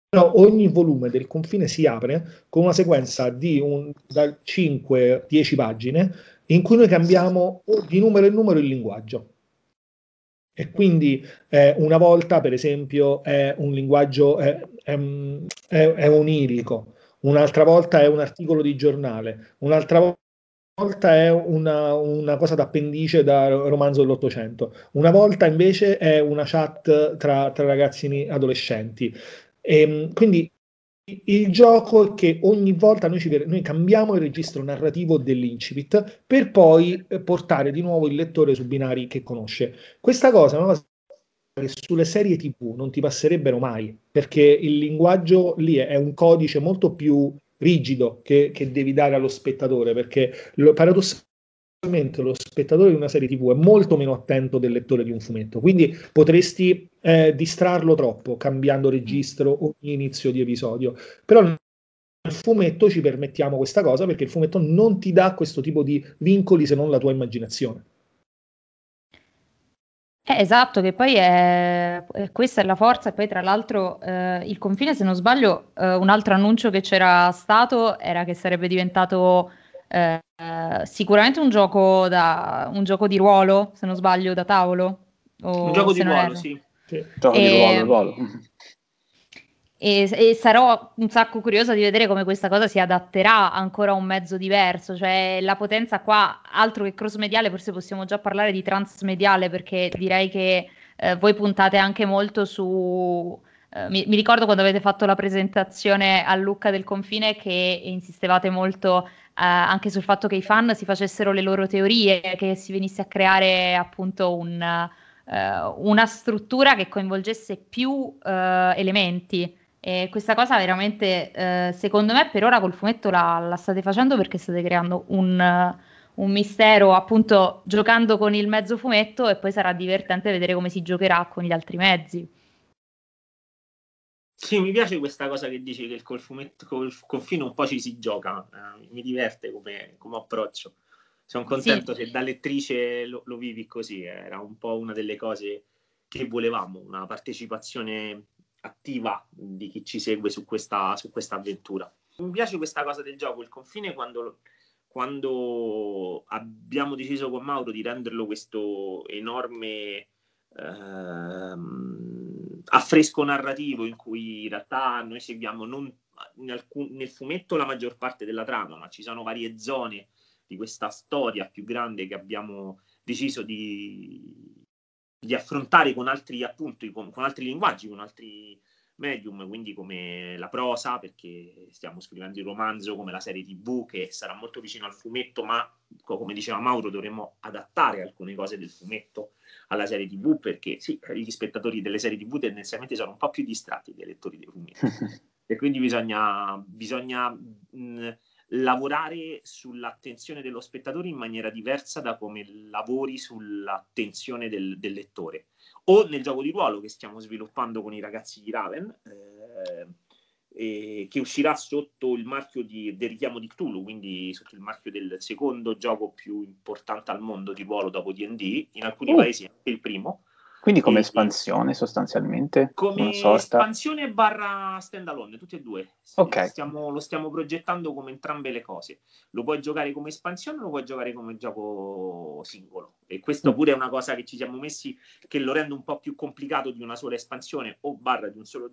però ogni volume del confine si apre con una sequenza da 5-10 pagine in cui noi cambiamo di numero in numero il linguaggio. E quindi una volta, per esempio, è un linguaggio è onirico, un'altra volta è un articolo di giornale, un'altra volta è una cosa d'appendice da romanzo dell'Ottocento, una volta invece è una chat tra ragazzini adolescenti. E, quindi il gioco è che ogni volta noi cambiamo il registro narrativo dell'incipit per poi portare di nuovo il lettore su binari che conosce. Questa cosa è una cosa che sulle serie TV non ti passerebbero mai, perché il linguaggio lì è un codice molto più rigido che devi dare allo spettatore, perché paradossalmente lo spettatore di una serie TV è molto meno attento del lettore di un fumetto, quindi potresti distrarlo troppo cambiando registro ogni inizio di episodio. Però nel fumetto ci permettiamo questa cosa, perché il fumetto non ti dà questo tipo di vincoli se non la tua immaginazione. Esatto, che poi questa è la forza. E poi tra l'altro il confine, se non sbaglio, un altro annuncio che c'era stato era che sarebbe diventato sicuramente un gioco di ruolo, se non sbaglio, da tavolo. Un gioco di ruolo, sì. Gioco di ruolo. E sarò un sacco curiosa di vedere come questa cosa si adatterà ancora a un mezzo diverso, cioè la potenza qua, altro che cross mediale, forse possiamo già parlare di transmediale, perché direi che voi puntate anche molto su... Mi ricordo quando avete fatto la presentazione a Lucca del Confine che insistevate molto anche sul fatto che i fan si facessero le loro teorie, che si venisse a creare appunto una struttura che coinvolgesse più elementi. E questa cosa veramente, secondo me, per ora col fumetto la state facendo, perché state creando un mistero, appunto giocando con il mezzo fumetto, e poi sarà divertente vedere come si giocherà con gli altri mezzi. Sì, mi piace questa cosa che dici, che col fumetto, col confine un po' ci si gioca, mi diverte come approccio. Sono contento che da lettrice lo vivi così, era un po' una delle cose che volevamo, una partecipazione attiva di chi ci segue su questa avventura. Mi piace questa cosa del gioco, il confine, quando abbiamo deciso con Mauro di renderlo questo enorme affresco narrativo in cui in realtà noi seguiamo nel fumetto la maggior parte della trama, ma ci sono varie zone di questa storia più grande che abbiamo deciso di affrontare con altri, appunto, con altri linguaggi, con altri medium, quindi come la prosa, perché stiamo scrivendo il romanzo, come la serie TV che sarà molto vicino al fumetto, ma come diceva Mauro dovremmo adattare alcune cose del fumetto alla serie TV, perché sì, gli spettatori delle serie TV tendenzialmente sono un po' più distratti dei lettori dei fumetti e quindi bisogna lavorare sull'attenzione dello spettatore in maniera diversa da come lavori sull'attenzione del lettore, o nel gioco di ruolo che stiamo sviluppando con i ragazzi di Raven, che uscirà sotto il marchio del richiamo di Cthulhu, quindi sotto il marchio del secondo gioco più importante al mondo di ruolo dopo D&D, in alcuni paesi anche il primo. Quindi come espansione, sostanzialmente? Come una sorta... espansione barra standalone, tutte e due. Okay. Lo stiamo progettando come entrambe le cose. Lo puoi giocare come espansione o lo puoi giocare come gioco singolo. E questo pure è una cosa che ci siamo messi, che lo rende un po' più complicato di una sola espansione o barra di un solo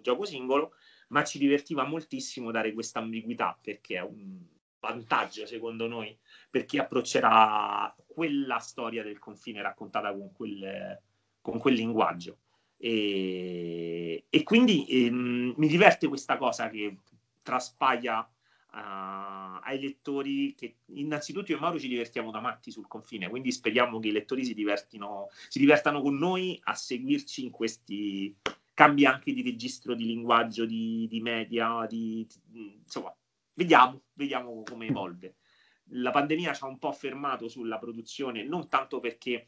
gioco singolo, ma ci divertiva moltissimo dare questa ambiguità, perché è un vantaggio, secondo noi, per chi approccerà quella storia del confine raccontata con quel linguaggio. E quindi mi diverte questa cosa che traspaia ai lettori, che innanzitutto io e Mauro ci divertiamo da matti sul confine, quindi speriamo che i lettori si divertano con noi a seguirci in questi cambi anche di registro, di linguaggio, di media, insomma, vediamo come evolve. La pandemia ci ha un po' fermato sulla produzione, non tanto perché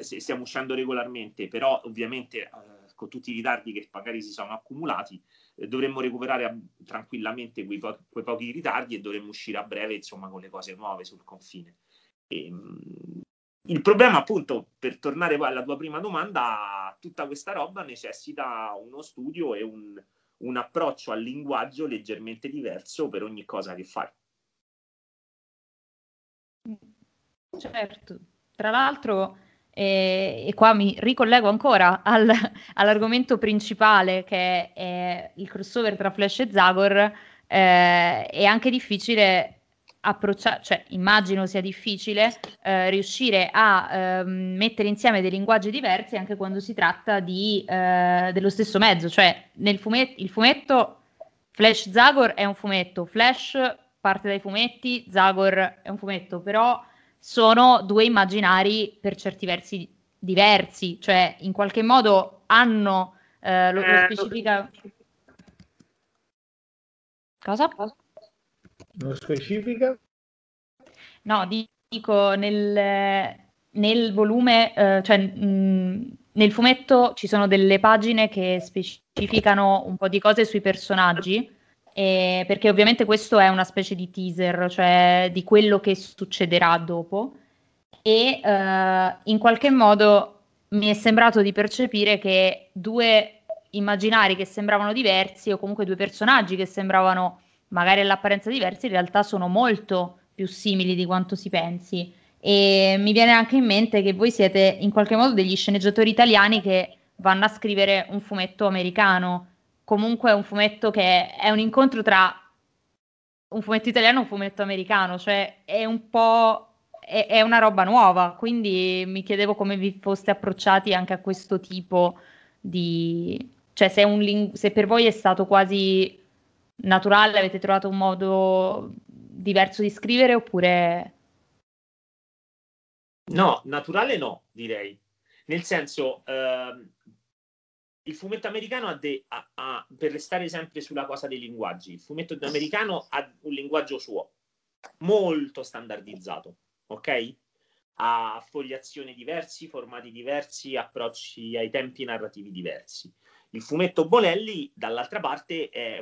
stiamo uscendo regolarmente, però ovviamente con tutti i ritardi che magari si sono accumulati, dovremmo recuperare tranquillamente quei pochi ritardi e dovremmo uscire a breve, insomma, con le cose nuove sul confine. Il problema, appunto, per tornare poi alla tua prima domanda, tutta questa roba necessita uno studio e un approccio al linguaggio leggermente diverso per ogni cosa che fai. Certo, tra l'altro, e qua mi ricollego ancora all'argomento principale, che è il crossover tra Flash e Zagor, è anche difficile approcciare, cioè immagino sia difficile riuscire a mettere insieme dei linguaggi diversi anche quando si tratta dello stesso mezzo, cioè il fumetto Flash Zagor è un fumetto, Flash parte dai fumetti, Zagor è un fumetto, però sono due immaginari per certi versi diversi, cioè in qualche modo hanno lo specifica... Cosa? Lo specifica? No, dico nel volume, cioè nel fumetto ci sono delle pagine che specificano un po' di cose sui personaggi, perché ovviamente questo è una specie di teaser, cioè di quello che succederà dopo, e in qualche modo mi è sembrato di percepire che due immaginari che sembravano diversi, o comunque due personaggi che sembravano magari all'apparenza diversi, in realtà sono molto più simili di quanto si pensi. E mi viene anche in mente che voi siete in qualche modo degli sceneggiatori italiani che vanno a scrivere un fumetto americano, comunque un fumetto che è un incontro tra un fumetto italiano e un fumetto americano, cioè è un po', è una roba nuova, quindi mi chiedevo come vi foste approcciati anche a questo tipo di, cioè se, se per voi è stato quasi naturale, avete trovato un modo diverso di scrivere oppure... No, naturale no, direi. Nel senso, il fumetto americano ha, per restare sempre sulla cosa dei linguaggi, il fumetto americano ha un linguaggio suo, molto standardizzato, ok? Ha fogliazioni diversi, formati diversi, approcci ai tempi narrativi diversi. Il fumetto Bonelli, dall'altra parte, è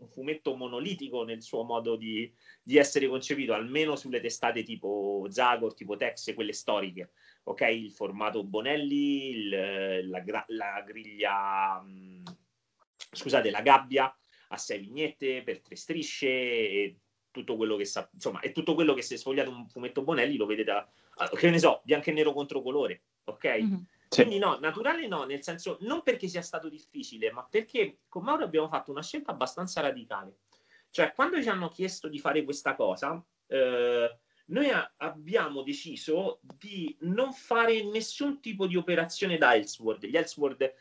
un fumetto monolitico nel suo modo di essere concepito, almeno sulle testate tipo Zagor, tipo Tex, quelle storiche. Ok, il formato Bonelli, la griglia, scusate, la gabbia a 6 vignette per 3 strisce e tutto quello che sa, insomma, è tutto quello che se sfogliate un fumetto Bonelli lo vedete, che ne so, bianco e nero contro colore, ok? Mm-hmm. Sì. Quindi no, naturale no, nel senso, non perché sia stato difficile, ma perché con Mauro abbiamo fatto una scelta abbastanza radicale. Cioè, quando ci hanno chiesto di fare questa cosa, noi abbiamo deciso di non fare nessun tipo di operazione da Elseworld. Gli Elseworld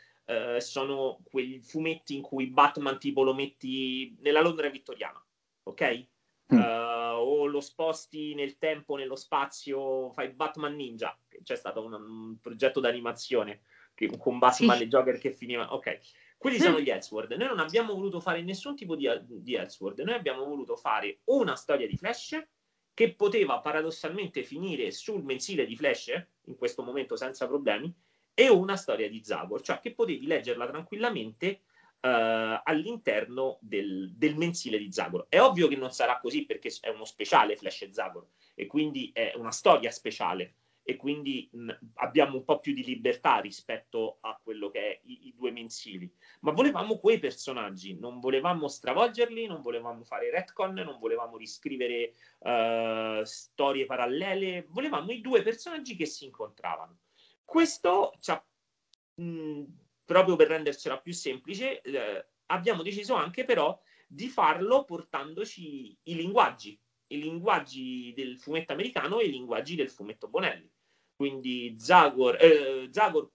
sono quei fumetti in cui Batman tipo lo metti nella Londra vittoriana, ok? O lo sposti nel tempo, nello spazio, fai Batman Ninja, c'è stato un progetto d'animazione che, con Batman e Joker che finiva, ok, quelli sono gli Elseworld. Noi non abbiamo voluto fare nessun tipo di Elseworld, noi abbiamo voluto fare una storia di Flash che poteva paradossalmente finire sul mensile di Flash in questo momento senza problemi, e una storia di Zagor, cioè che potevi leggerla tranquillamente all'interno del mensile di Zagor. È ovvio che non sarà così perché è uno speciale Flash e Zagor, e quindi è una storia speciale, e quindi abbiamo un po' più di libertà rispetto a quello che è i due mensili, ma volevamo quei personaggi, non volevamo stravolgerli, non volevamo fare retcon, non volevamo riscrivere storie parallele, volevamo i due personaggi che si incontravano. Questo proprio per rendercela più semplice, abbiamo deciso anche però di farlo portandoci i linguaggi del fumetto americano e i linguaggi del fumetto Bonelli. Quindi Zagor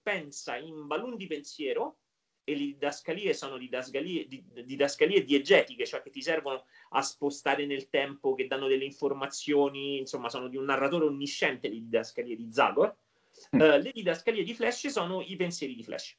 pensa in balun di pensiero, e le didascalie sono didascalie diegetiche, cioè che ti servono a spostare nel tempo, che danno delle informazioni, insomma sono di un narratore onnisciente le didascalie di Zagor. Le didascalie di Flash sono i pensieri di Flash.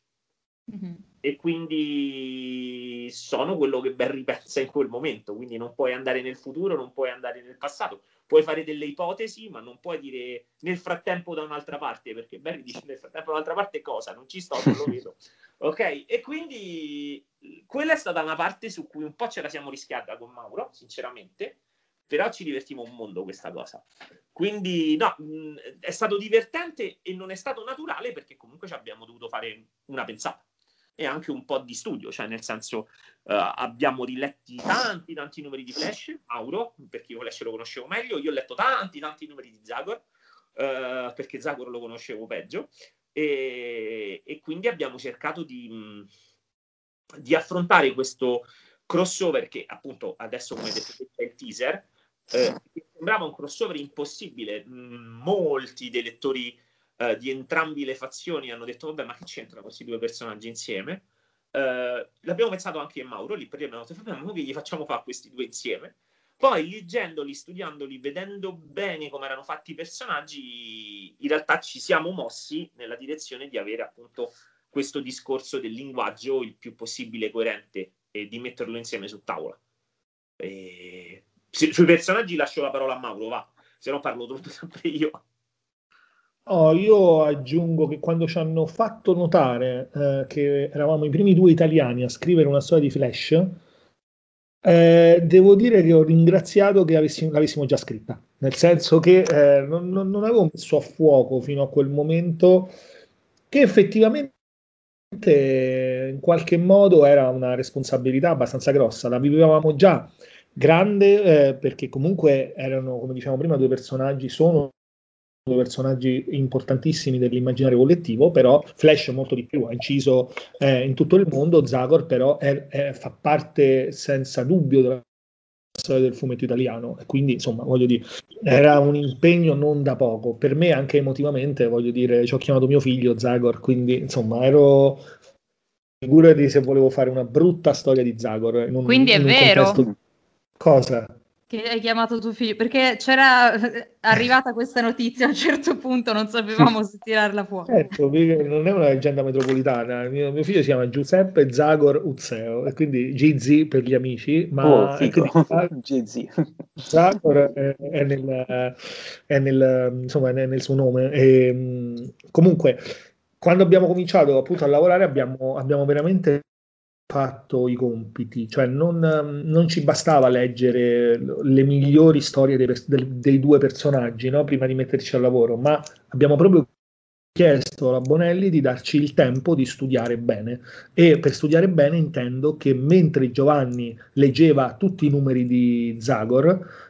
Mm-hmm. E quindi sono quello che Barry pensa in quel momento, quindi non puoi andare nel futuro, non puoi andare nel passato, puoi fare delle ipotesi ma non puoi dire nel frattempo da un'altra parte, perché Barry dice nel frattempo da un'altra parte cosa? Non ci sto, non lo vedo. Ok, e quindi quella è stata una parte su cui un po' ce la siamo rischiata con Mauro, sinceramente, però ci divertiamo un mondo questa cosa, quindi no, è stato divertente e non è stato naturale perché comunque ci abbiamo dovuto fare una pensata e anche un po' di studio, cioè nel senso abbiamo riletti tanti numeri di Flash, Mauro, perché io Flash lo conoscevo meglio, io ho letto tanti numeri di Zagor, perché Zagor lo conoscevo peggio, e quindi abbiamo cercato di affrontare questo crossover che appunto adesso, come detto, è il teaser, che sembrava un crossover impossibile. Molti dei lettori di entrambi le fazioni hanno detto vabbè, ma che c'entrano questi due personaggi insieme? L'abbiamo pensato anche in Mauro, lì per lì abbiamo detto vabbè, ma che gli facciamo fare questi due insieme? Poi leggendoli, studiandoli, vedendo bene come erano fatti i personaggi, in realtà ci siamo mossi nella direzione di avere appunto questo discorso del linguaggio il più possibile coerente e di metterlo insieme su tavola. Sui personaggi lascio la parola a Mauro, va, se no parlo tutto sempre io. Oh, io aggiungo che quando ci hanno fatto notare che eravamo i primi due italiani a scrivere una storia di Flash, devo dire che ho ringraziato che l'avessimo già scritta, nel senso che non avevo messo a fuoco fino a quel momento che effettivamente in qualche modo era una responsabilità abbastanza grossa, la vivevamo già grande perché comunque erano, come dicevamo prima, due personaggi, sono personaggi importantissimi dell'immaginario collettivo, però Flash molto di più, ha inciso in tutto il mondo. Zagor però fa parte senza dubbio della storia del fumetto italiano, e quindi insomma voglio dire, era un impegno non da poco per me, anche emotivamente, voglio dire, ci ho chiamato mio figlio Zagor, quindi insomma ero, figurati se volevo fare una brutta storia di Zagor quindi è vero contesto... cosa? Che hai chiamato tuo figlio, perché c'era arrivata questa notizia a un certo punto, non sapevamo se tirarla fuori. Certo, non è una leggenda metropolitana, mio figlio si chiama Giuseppe Zagor Uzzeo, e quindi GZ per gli amici, ma GZ. Zagor è nel suo nome. E, comunque, quando abbiamo cominciato appunto a lavorare abbiamo veramente fatto i compiti, cioè non ci bastava leggere le migliori storie dei due personaggi, no? Prima di metterci al lavoro, ma abbiamo proprio chiesto a Bonelli di darci il tempo di studiare bene, e per studiare bene intendo che mentre Giovanni leggeva tutti i numeri di Zagor,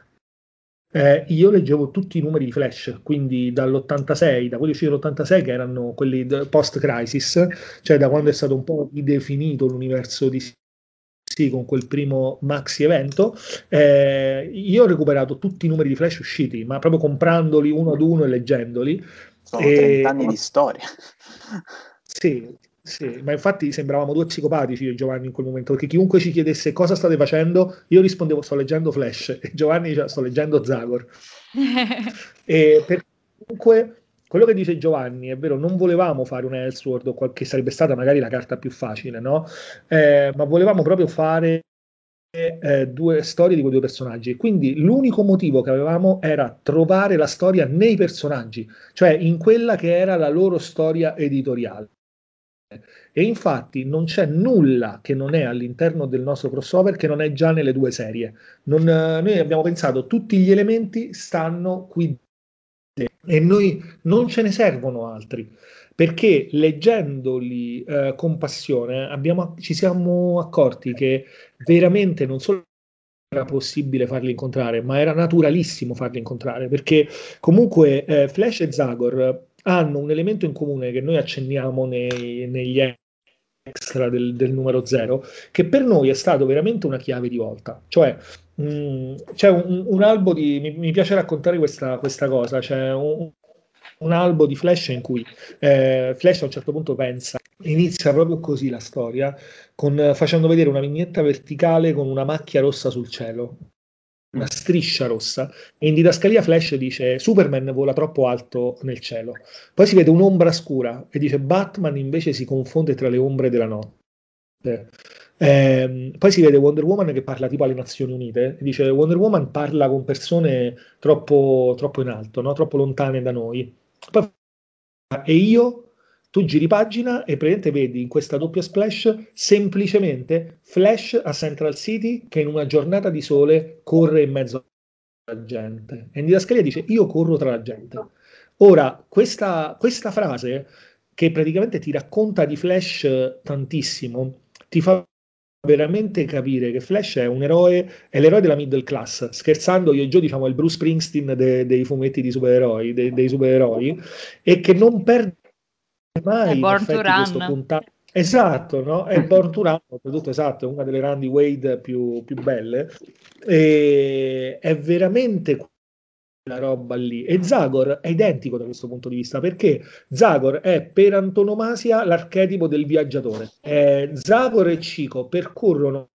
io leggevo tutti i numeri di Flash, quindi dall'86, da quelli usciti dall'86 che erano quelli post-crisis, cioè da quando è stato un po' ridefinito l'universo di DC con quel primo maxi evento, io ho recuperato tutti i numeri di Flash usciti, ma proprio comprandoli uno ad uno e leggendoli. Sono 30 anni di storia. Sì. Sì, ma infatti sembravamo due psicopatici io e Giovanni in quel momento, perché chiunque ci chiedesse cosa state facendo, io rispondevo sto leggendo Flash, e Giovanni diceva sto leggendo Zagor. E per comunque quello che dice Giovanni è vero, non volevamo fare un Elseworld che sarebbe stata magari la carta più facile, no? Ma volevamo proprio fare due storie di quei due personaggi, quindi l'unico motivo che avevamo era trovare la storia nei personaggi, cioè in quella che era la loro storia editoriale. E infatti non c'è nulla che non è all'interno del nostro crossover che non è già nelle due serie. Noi abbiamo pensato tutti gli elementi stanno qui e noi non ce ne servono altri, perché leggendoli con passione ci siamo accorti che veramente non solo era possibile farli incontrare, ma era naturalissimo farli incontrare, perché comunque Flash e Zagor hanno un elemento in comune che noi accenniamo negli extra del numero 0, che per noi è stato veramente una chiave di volta. Cioè c'è un albo di... Mi piace raccontare questa cosa. C'è un albo di Flash in cui Flash a un certo punto pensa, inizia proprio così la storia, facendo vedere una vignetta verticale con una macchia rossa sul cielo, una striscia rossa, e in didascalia Flash dice Superman vola troppo alto nel cielo, poi si vede un'ombra scura e dice Batman invece si confonde tra le ombre della notte, poi si vede Wonder Woman che parla tipo alle Nazioni Unite e dice Wonder Woman parla con persone troppo in alto, no? Troppo lontane da noi. Poi, e tu giri pagina e praticamente vedi in questa doppia splash semplicemente Flash a Central City che in una giornata di sole corre in mezzo alla gente. E in didascalia dice io corro tra la gente. Ora, questa frase che praticamente ti racconta di Flash tantissimo, ti fa veramente capire che Flash è un eroe, è l'eroe della middle class. Scherzando, io e Gio diciamo il Bruce Springsteen dei fumetti di supereroi, dei supereroi, e che non perde mai questo contatto. Esatto, no? È Born to Run, soprattutto, esatto, è una delle run di Wade più belle, e è veramente quella roba lì. E Zagor è identico da questo punto di vista, perché Zagor è per antonomasia l'archetipo del viaggiatore. Zagor e Chico percorrono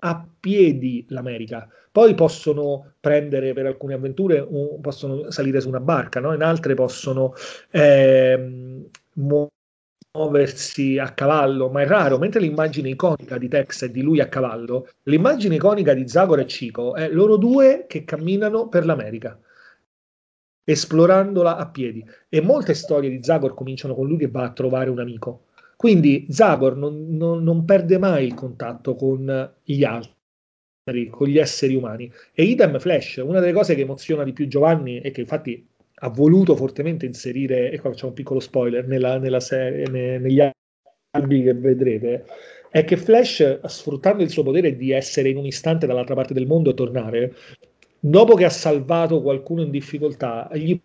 a piedi l'America, poi possono prendere per alcune avventure, possono salire su una barca, no? In altre possono muoversi a cavallo, ma è raro, mentre l'immagine iconica di Tex è di lui a cavallo, l'immagine iconica di Zagor e Chico è loro due che camminano per l'America, esplorandola a piedi, e molte storie di Zagor cominciano con lui che va a trovare un amico. Quindi Zagor non perde mai il contatto con gli altri, con gli esseri umani. E idem Flash, una delle cose che emoziona di più Giovanni e che infatti ha voluto fortemente inserire, e qua facciamo un piccolo spoiler, nella serie, negli albi che vedrete, è che Flash, sfruttando il suo potere di essere in un istante dall'altra parte del mondo e tornare, dopo che ha salvato qualcuno in difficoltà, gli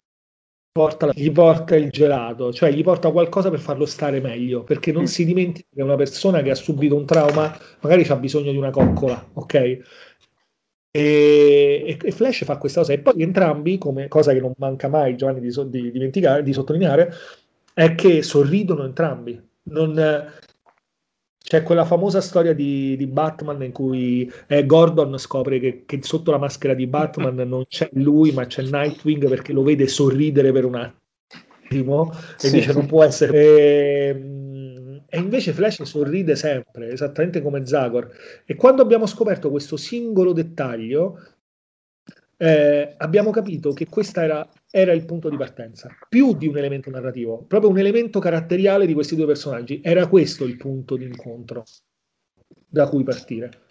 gli porta il gelato, cioè gli porta qualcosa per farlo stare meglio, perché non si dimentica che una persona che ha subito un trauma magari ha bisogno di una coccola, ok? E Flash fa questa cosa, e poi entrambi, come cosa che non manca mai Giovanni di dimenticare, di sottolineare, è che sorridono entrambi. Non c'è quella famosa storia di Batman in cui Gordon scopre che sotto la maschera di Batman non c'è lui ma c'è Nightwing, perché lo vede sorridere per un attimo e dice non può essere. E invece Flash sorride sempre, esattamente come Zagor. E quando abbiamo scoperto questo singolo dettaglio, abbiamo capito che questo era il punto di partenza, più di un elemento narrativo, proprio un elemento caratteriale di questi due personaggi. Era questo il punto di incontro da cui partire.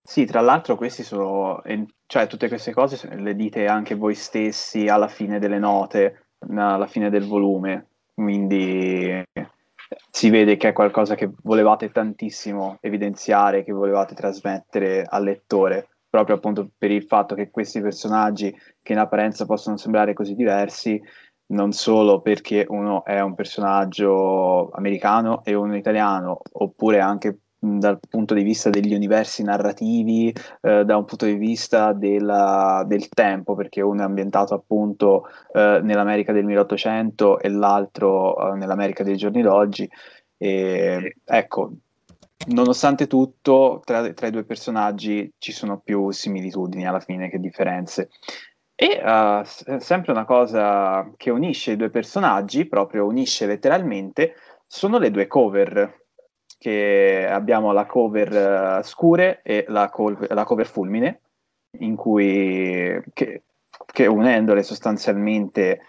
Sì, tra l'altro questi sono, cioè tutte queste cose le dite anche voi stessi alla fine delle note, alla fine del volume, quindi si vede che è qualcosa che volevate tantissimo evidenziare, che volevate trasmettere al lettore, proprio appunto per il fatto che questi personaggi, che in apparenza possono sembrare così diversi, non solo perché uno è un personaggio americano e uno italiano, oppure anche dal punto di vista degli universi narrativi, da un punto di vista del tempo, perché uno è ambientato appunto nell'America del 1800 e l'altro nell'America dei giorni d'oggi. E, ecco, nonostante tutto, tra i due personaggi ci sono più similitudini alla fine che differenze. E sempre una cosa che unisce i due personaggi, proprio unisce letteralmente, sono le due cover, che abbiamo la cover scure e la cover fulmine, in cui che unendole sostanzialmente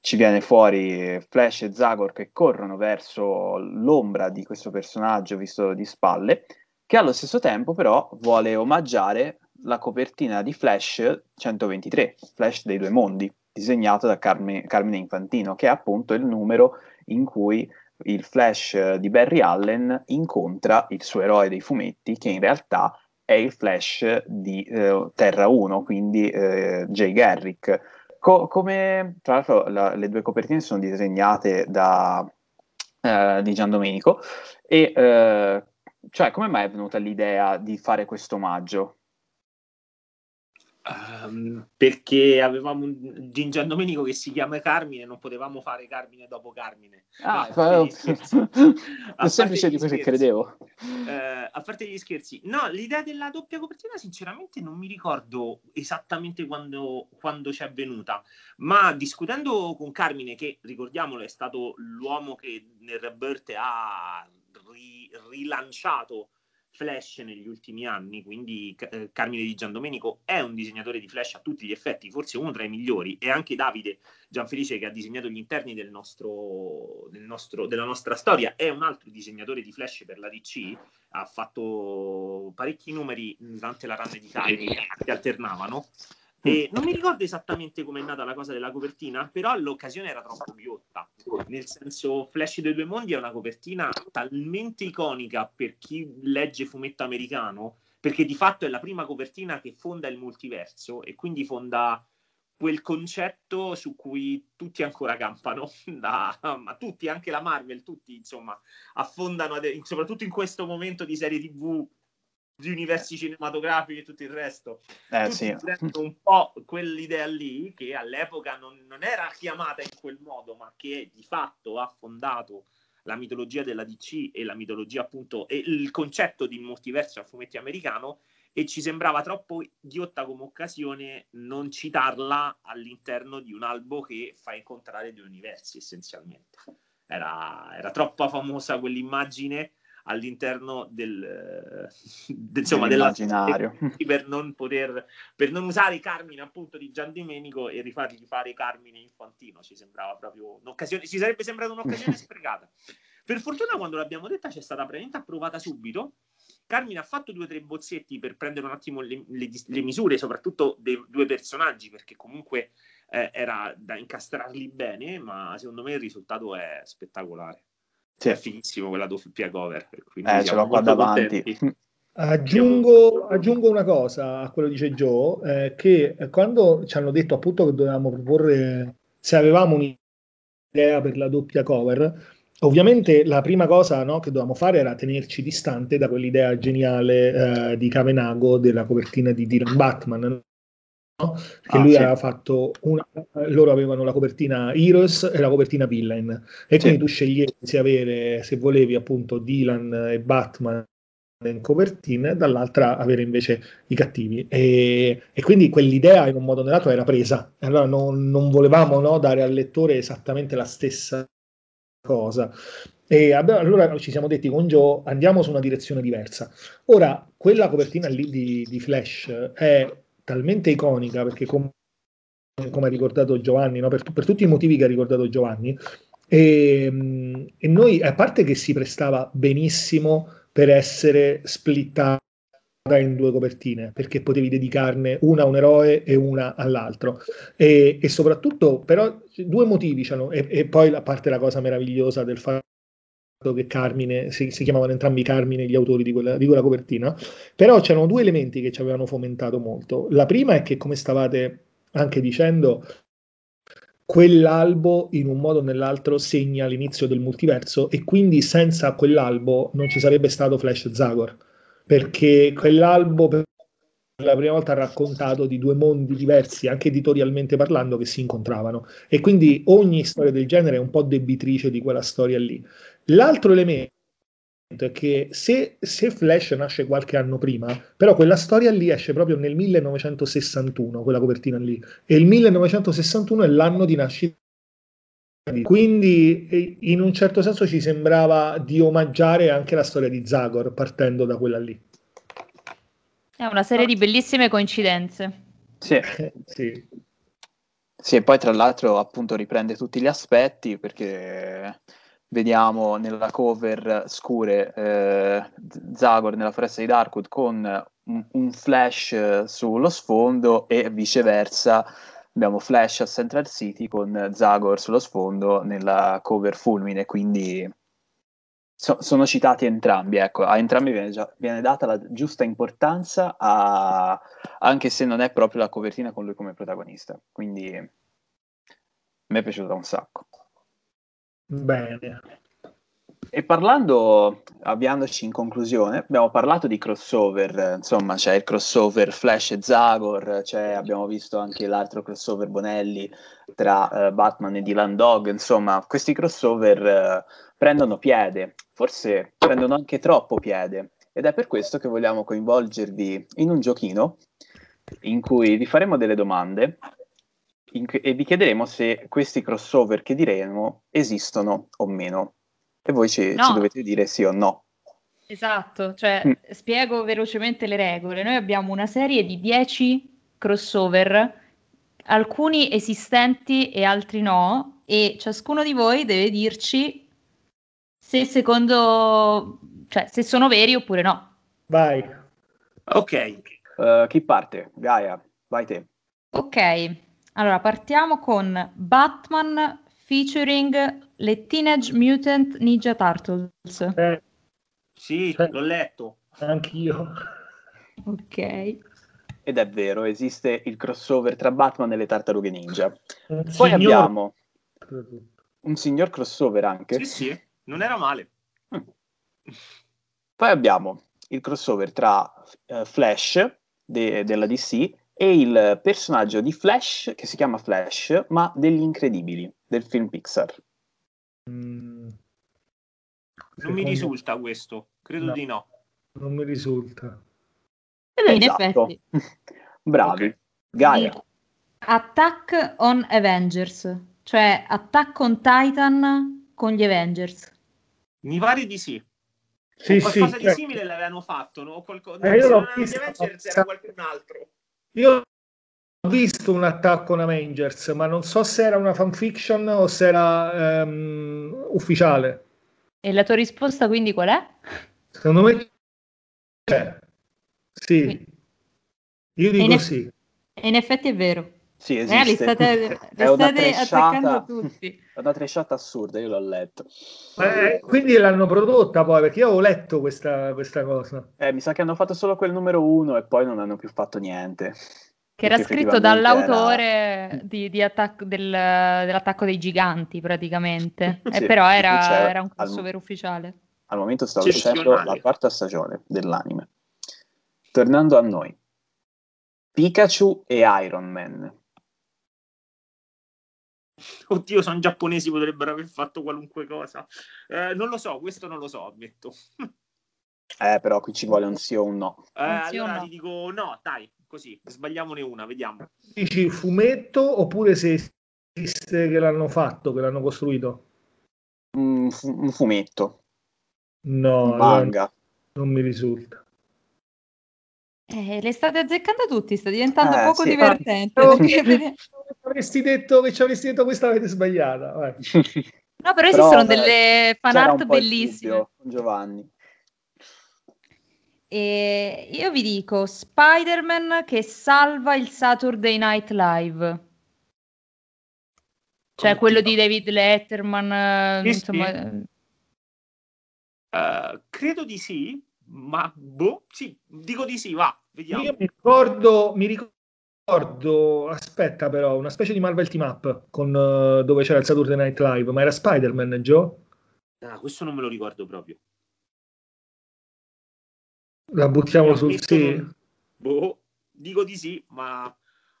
ci viene fuori Flash e Zagor che corrono verso l'ombra di questo personaggio visto di spalle, che allo stesso tempo però vuole omaggiare la copertina di Flash 123, Flash dei due mondi, disegnato da Carmine Infantino, che è appunto il numero in cui il Flash di Barry Allen incontra il suo eroe dei fumetti, che in realtà è il Flash di Terra 1, quindi Jay Garrick. Come tra l'altro le due copertine sono disegnate da Di Giandomenico, e cioè come mai è venuta l'idea di fare questo omaggio? Perché avevamo un Di Giandomenico che si chiama Carmine, non potevamo fare Carmine dopo Carmine. Più semplice di quello che credevo. A parte gli scherzi, no, l'idea della doppia copertina sinceramente non mi ricordo esattamente quando ci è avvenuta, ma discutendo con Carmine, che ricordiamolo è stato l'uomo che nel Rebirth ha rilanciato Flash negli ultimi anni, quindi Carmine Di Giandomenico è un disegnatore di Flash a tutti gli effetti, forse uno tra i migliori, e anche Davide Gianfelice, che ha disegnato gli interni della nostra storia, è un altro disegnatore di Flash per la DC, ha fatto parecchi numeri durante la run di Carmine che alternavano, e non mi ricordo esattamente com'è nata la cosa della copertina, però l'occasione era troppo ghiotta, nel senso Flash dei due mondi è una copertina talmente iconica per chi legge fumetto americano, perché di fatto è la prima copertina che fonda il multiverso e quindi fonda quel concetto su cui tutti ancora campano, ma tutti, anche la Marvel, tutti insomma affondano, soprattutto in questo momento di serie TV, di universi cinematografici e tutto il resto, tutti prendono un po' quell'idea lì che all'epoca non era chiamata in quel modo, ma che di fatto ha fondato la mitologia della DC e la mitologia appunto e il concetto di multiverso a fumetti americano, e ci sembrava troppo ghiotta come occasione non citarla all'interno di un albo che fa incontrare due universi essenzialmente. Era troppo famosa quell'immagine all'interno dell'immaginario, per non usare Carmine appunto Di Giandomenico e rifargli fare Carmine Infantino, ci sembrava proprio un'occasione, ci sarebbe sembrata un'occasione sprecata. Per fortuna quando l'abbiamo detta c'è stata praticamente approvata subito. Carmine ha fatto 2 o 3 bozzetti per prendere un attimo le misure, soprattutto dei due personaggi, perché comunque era da incastrarli bene, ma secondo me il risultato è spettacolare. Sì. È finissimo quella doppia cover, ce l'ho qua davanti. Aggiungo una cosa a quello che dice Joe, che quando ci hanno detto appunto che dovevamo proporre se avevamo un'idea per la doppia cover, ovviamente la prima cosa, no, che dovevamo fare era tenerci distante da quell'idea geniale di Cavenago della copertina di Dylan Batman, no? Che lui aveva fatto una, loro avevano la copertina Heroes e la copertina Villain, e quindi tu sceglievi se avere, se volevi appunto Dylan e Batman in copertina, e dall'altra avere invece i cattivi, e quindi quell'idea in un modo o nell'altro era presa, allora non volevamo, no, dare al lettore esattamente la stessa cosa, e allora ci siamo detti con Gio andiamo su una direzione diversa. Ora quella copertina lì di Flash è talmente iconica, perché come ha ricordato Giovanni, no? per tutti i motivi che ha ricordato Giovanni, e noi, a parte che si prestava benissimo per essere splittata in due copertine, perché potevi dedicarne una a un eroe e una all'altro, e soprattutto però due motivi, diciamo, e poi a parte la cosa meravigliosa del fatto che Carmine, si chiamavano entrambi Carmine gli autori di quella copertina, però c'erano due elementi che ci avevano fomentato molto. La prima è che, come stavate anche dicendo, quell'albo in un modo o nell'altro segna l'inizio del multiverso, e quindi senza quell'albo non ci sarebbe stato Flash Zagor, perché quell'albo per la prima volta ha raccontato di due mondi diversi, anche editorialmente parlando, che si incontravano, e quindi ogni storia del genere è un po' debitrice di quella storia lì. L'altro elemento è che se Flash nasce qualche anno prima, però quella storia lì esce proprio nel 1961, quella copertina lì, e il 1961 è l'anno di nascita, quindi in un certo senso ci sembrava di omaggiare anche la storia di Zagor partendo da quella lì. È una serie di bellissime coincidenze. Sì, e poi tra l'altro appunto riprende tutti gli aspetti, perché vediamo nella cover scure Zagor nella foresta di Darkwood con un Flash sullo sfondo, e viceversa abbiamo Flash a Central City con Zagor sullo sfondo nella cover Fulmine, quindi sono citati entrambi, ecco, a entrambi viene data la giusta importanza, anche se non è proprio la copertina con lui come protagonista, quindi mi è piaciuta un sacco. Bene. E avviandoci in conclusione, abbiamo parlato di crossover, insomma c'è il crossover Flash e Zagor, abbiamo visto anche l'altro crossover Bonelli tra Batman e Dylan Dog, insomma questi crossover prendono piede, forse prendono anche troppo piede, ed è per questo che vogliamo coinvolgervi in un giochino in cui vi faremo delle domande e vi chiederemo se questi crossover che diremo esistono o meno, e voi ci dovete dire sì o no. Esatto, spiego velocemente le regole. Noi abbiamo una serie di 10 crossover, alcuni esistenti e altri no, e ciascuno di voi deve dirci se sono veri oppure no. Vai. Ok, chi parte? Gaia, vai te. Ok. Allora, partiamo con Batman featuring le Teenage Mutant Ninja Turtles. Sì, l'ho letto. Anch'io. Ok. Ed è vero, esiste il crossover tra Batman e le Tartarughe Ninja. Poi abbiamo un signor crossover anche. Sì, non era male. Poi abbiamo il crossover tra Flash della DC e il personaggio di Flash che si chiama Flash, ma degli Incredibili, del film Pixar. Non mi risulta questo, credo di no. Non mi risulta. Esatto. In effetti. Bravi. Okay. Gaia. Attack on Avengers, Attack on Titan con gli Avengers. Mi pare di sì. Sì, qualcosa di simile l'avevano fatto, no? Io non erano gli Avengers, era qualcun altro. Io ho visto un attacco on Avengers, ma non so se era una fanfiction o se era ufficiale. E la tua risposta quindi qual è? Secondo me sì. Quindi. Io dico sì. E in effetti è vero. Sì, esiste. Le state attaccando tutti. È una tresciata assurda, io l'ho letto. Quindi l'hanno prodotta poi, perché io ho letto questa cosa. Mi sa che hanno fatto solo quel numero 1 e poi non hanno più fatto niente. Che era scritto dall'autore era... dell'attacco dei giganti, praticamente. Sì, però era un crossover ufficiale. Al momento stava uscendo la quarta stagione dell'anime. Tornando a noi. Pikachu e Iron Man. Oddio, sono giapponesi, potrebbero aver fatto qualunque cosa. Non lo so, questo non lo so, ammetto. Però qui ci vuole un sì o un no. Allora ti dico no, dai, così, sbagliamone una, vediamo. Dici fumetto oppure se esiste che l'hanno fatto, che l'hanno costruito? Un fumetto. No, un manga. Non mi risulta. Le state azzeccando tutti, sta diventando poco divertente. Ci avresti detto questa avete sbagliata. Vai. No, però esistono delle fan art bellissime. Giovanni. E io vi dico Spider-Man che salva il Saturday Night Live. Cioè quello di David Letterman, sì, insomma. Sì. Credo di sì. Ma boh, sì, dico di sì, va, vediamo. Io mi ricordo, aspetta però, una specie di Marvel Team Up con dove c'era il Saturday Night Live, ma era Spider-Man, Joe? Ah, questo non me lo ricordo proprio. La buttiamo sul sì? Non... Boh, dico di sì, ma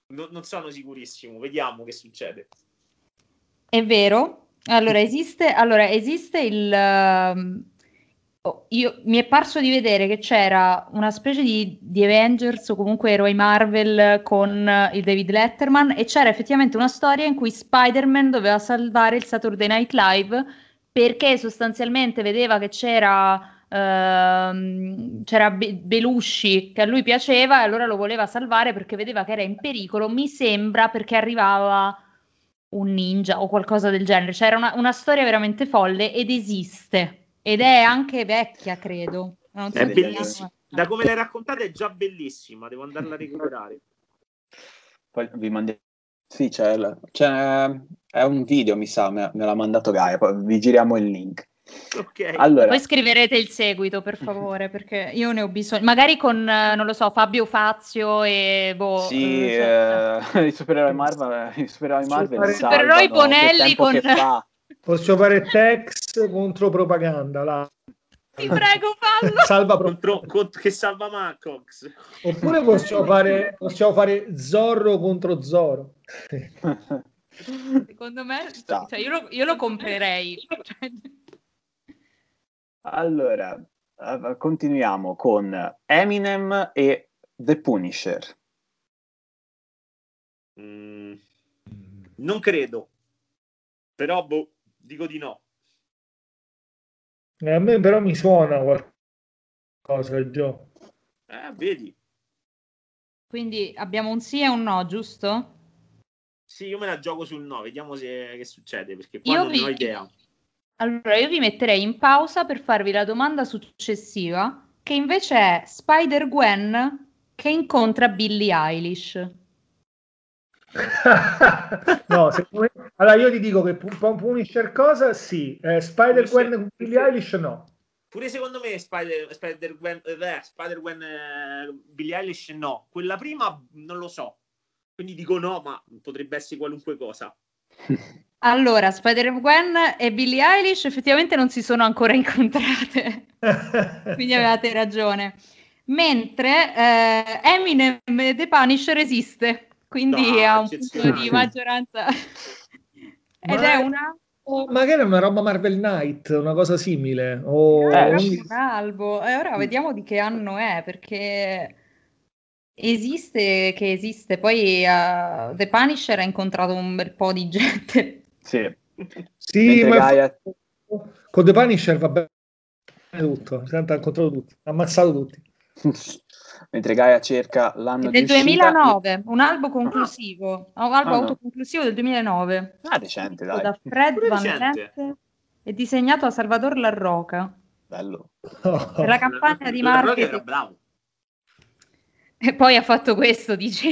non sono sicurissimo, vediamo che succede. È vero? Allora, esiste il... mi è parso di vedere che c'era una specie di Avengers o comunque eroi Marvel con il David Letterman e c'era effettivamente una storia in cui Spider-Man doveva salvare il Saturday Night Live perché sostanzialmente vedeva che c'era Belushi che a lui piaceva e allora lo voleva salvare perché vedeva che era in pericolo, mi sembra, perché arrivava un ninja o qualcosa del genere. C'era una storia veramente folle ed esiste. Ed è anche vecchia, credo. Non so, è bellissima. Da come l'hai raccontata è già bellissima, devo andarla a recuperare. Poi vi mando... Sì, è un video, mi sa, me l'ha mandato Gaia, poi vi giriamo il link. Ok. Allora... Poi scriverete il seguito, per favore, perché io ne ho bisogno. Magari con, non lo so, Fabio Fazio e... Boh, sì, i supereroi Marvel. I supereroi Bonelli con... Posso fare Tex contro propaganda? Ti prego, fallo! Salva che salva Macox. Oppure possiamo fare Zorro contro Zorro. Secondo me, cioè, io lo comprerei. Allora, continuiamo con Eminem e The Punisher. Non credo. Però, boh. Dico di no. A me però mi suona qualcosa, Gio. Vedi. Quindi abbiamo un sì e un no, giusto? Sì, io me la gioco sul no, vediamo che succede, perché poi non ho idea. Allora, io vi metterei in pausa per farvi la domanda successiva, che invece è Spider-Gwen che incontra Billie Eilish. No, allora io ti dico che Punisher cosa? Sì, Spider-Gwen con Billie Eilish no. Pure secondo me Spider-Gwen Billie Eilish no. Quella prima non lo so. Quindi dico no, ma potrebbe essere qualunque cosa. Allora, Spider-Gwen e Billie Eilish effettivamente non si sono ancora incontrate. Quindi avevate ragione. Mentre Eminem e The Punisher esiste. Quindi ha un punto di maggioranza. Ed è una... Magari è una roba Marvel Knight, una cosa simile. Un albo. E ora vediamo di che anno è, perché esiste. Poi The Punisher ha incontrato un bel po' di gente. Sì. Sì, ma Gaia... con The Punisher va bene tutto. Ha incontrato tutti, ha ammazzato tutti. Mentre Gaia cerca l'anno del 2009, un albo conclusivo, un albo autoconclusivo del 2009. Decente, dai. Da Fred Van Lent e disegnato da Salvador Larroca. Bello. Per la campagna di marketing. Era bravo. E poi ha fatto questo, dice.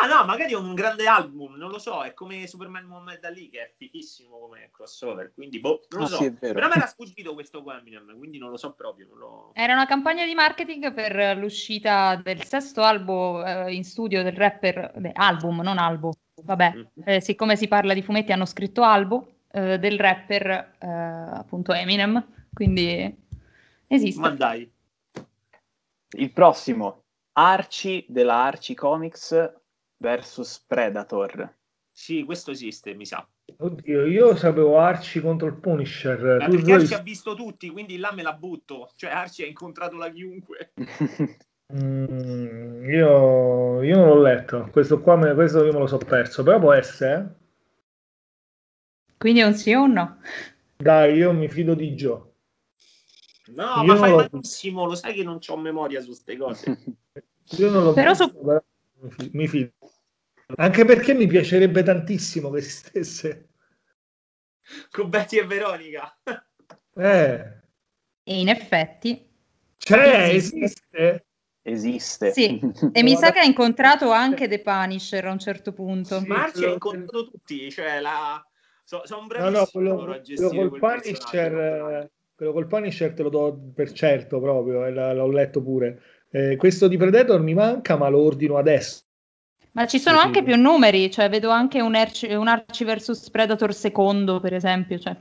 Ah no, magari è un grande album, non lo so, è come Superman Mohamed Ali, che è fichissimo come crossover, quindi boh, non lo so. Sì, però mi era sfuggito questo Guardian, quindi non lo so proprio. Era una campagna di marketing per l'uscita del sesto album in studio del rapper, album, non albo, vabbè, siccome si parla di fumetti hanno scritto albo, del rapper appunto Eminem, quindi esiste. Ma dai. Il prossimo, Arci della Arci Comics versus Predator. Sì, questo esiste, mi sa. Oddio, io sapevo Arci contro il Punisher. Perché tu... Arci ha visto tutti, quindi là me la butto. Cioè Arci ha incontrato la chiunque. Io non l'ho letto. Questo io me lo so perso, però può essere. Quindi è un sì o un no? Dai, io mi fido di Gio. No, io ma fai malissimo, lo sai che non c'ho memoria su queste cose. Io non lo però penso, però mi fido. Anche perché mi piacerebbe tantissimo che esistesse. Con Betty e Veronica. E in effetti... Cioè, esiste? Esiste. Sì, e mi sa che ha incontrato anche The Punisher a un certo punto. Sì, ma Arci ha incontrato tutti, cioè la... sono bravissimo a gestire quel Punisher... Quello col Punisher te lo do per certo proprio, l'ho letto pure. Questo di Predator mi manca, ma lo ordino adesso. Ma ci sono anche più numeri, cioè vedo anche un Arci vs Predator secondo, per esempio, cioè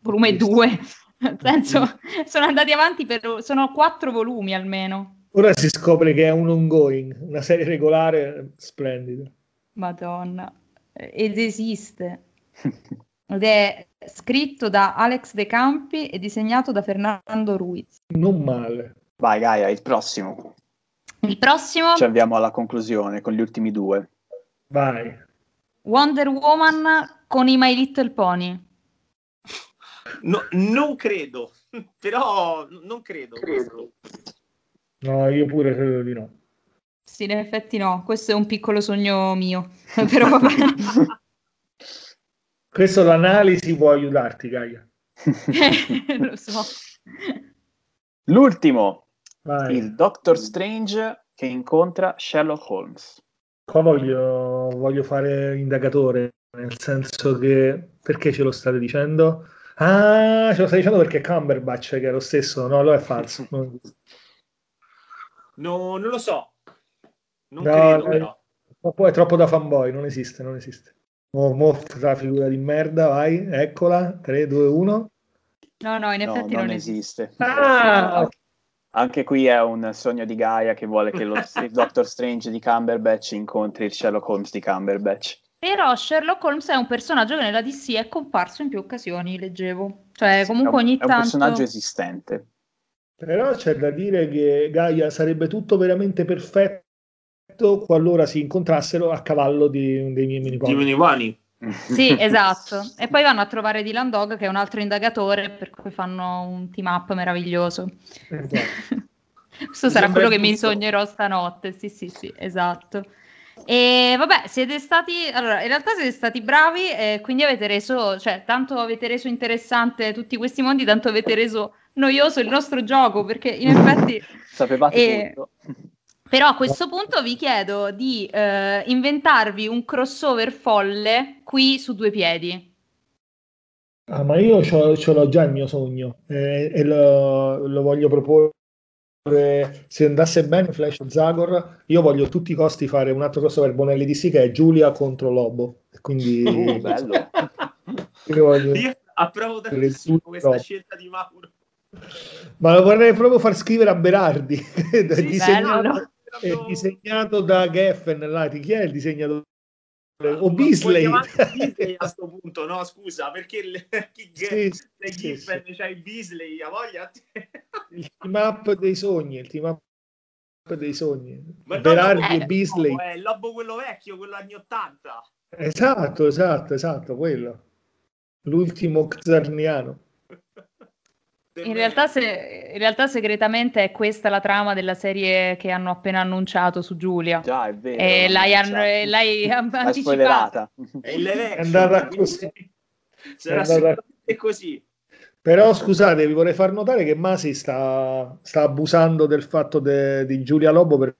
volume 2. Nel senso, sono andati avanti sono 4 volumi almeno. Ora si scopre che è un ongoing, una serie regolare splendida. Madonna, ed esiste. Ed è scritto da Alex De Campi e disegnato da Fernando Ruiz. Non male. Vai Gaia, il prossimo. Il prossimo? Ci avviamo alla conclusione con gli ultimi due. Vai. Wonder Woman con i My Little Pony. No, non credo. Però non credo. No, io pure credo di no. Sì, in effetti no. Questo è un piccolo sogno mio. Però vabbè. Questo l'analisi può aiutarti, Gaia. Lo so. L'ultimo, vai. Il Doctor Strange che incontra Sherlock Holmes. Qua voglio fare indagatore, nel senso che... Perché ce lo state dicendo? Ah, ce lo state dicendo perché Cumberbatch, che è lo stesso. No, allora è falso. No, non lo so. Non credo, però. Ma poi è troppo da fanboy, non esiste. La figura di merda, vai, eccola, 3, 2, 1. No, in effetti non esiste. Ah! Anche qui è un sogno di Gaia che vuole che il Doctor Strange di Cumberbatch incontri il Sherlock Holmes di Cumberbatch. Però Sherlock Holmes è un personaggio che nella DC è comparso in più occasioni, leggevo. Cioè, comunque ogni tanto... È un personaggio esistente. Però c'è da dire che, Gaia, sarebbe tutto veramente perfetto qualora si incontrassero a cavallo dei miei minivani. Sì, esatto. E poi vanno a trovare Dylan Dog, che è un altro indagatore, per cui fanno un team up meraviglioso. Questo sarà quello che mi sognerò stanotte. Sì, esatto. E vabbè, siete stati bravi, quindi avete reso, cioè, tanto avete reso interessante tutti questi mondi, tanto avete reso noioso il nostro gioco, perché in effetti sapevate tutto. Però a questo punto vi chiedo di inventarvi un crossover folle qui su due piedi. Ah, ma io ce l'ho già il mio sogno e lo voglio proporre. Se andasse bene Flash Zagor, io voglio a tutti i costi fare un altro crossover Bonelli DC che è Giulia contro Lobo. Quindi bello. Io approvo tantissimo questa scelta di Mauro. Ma lo vorrei proprio far scrivere a Berardi, sì, disegnato da Geffen là. Chi è il disegnatore? O Beasley a sto punto, no scusa, perché Geffen c'ha il Beasley, a voglia il team up dei sogni, ma Berardi e Beasley, è il Lobo quello vecchio, quello anni 80. Esatto, quello, l'ultimo Xarniano. In realtà segretamente è questa la trama della serie che hanno appena annunciato su Giulia. Già, è vero. E l'hai anticipata. È andata così. Sarà sicuramente così. Però scusate, vi vorrei far notare che Masi sta abusando del fatto di Giulia Lobo, perché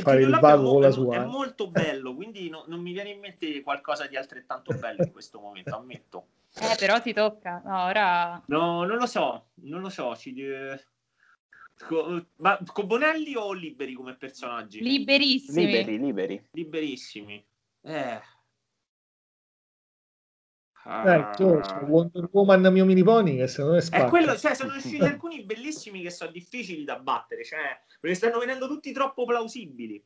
fare il bar con la sua. È molto bello, quindi non mi viene in mente qualcosa di altrettanto bello in questo momento, ammetto. Però ti tocca. No, ora... no, non lo so. Ma con Bonelli o liberi come personaggi? Liberissimi. Wonder Woman Mio Mini Pony, che secondo me è quello, cioè, sono usciti alcuni bellissimi che sono difficili da battere, cioè, perché stanno venendo tutti troppo plausibili.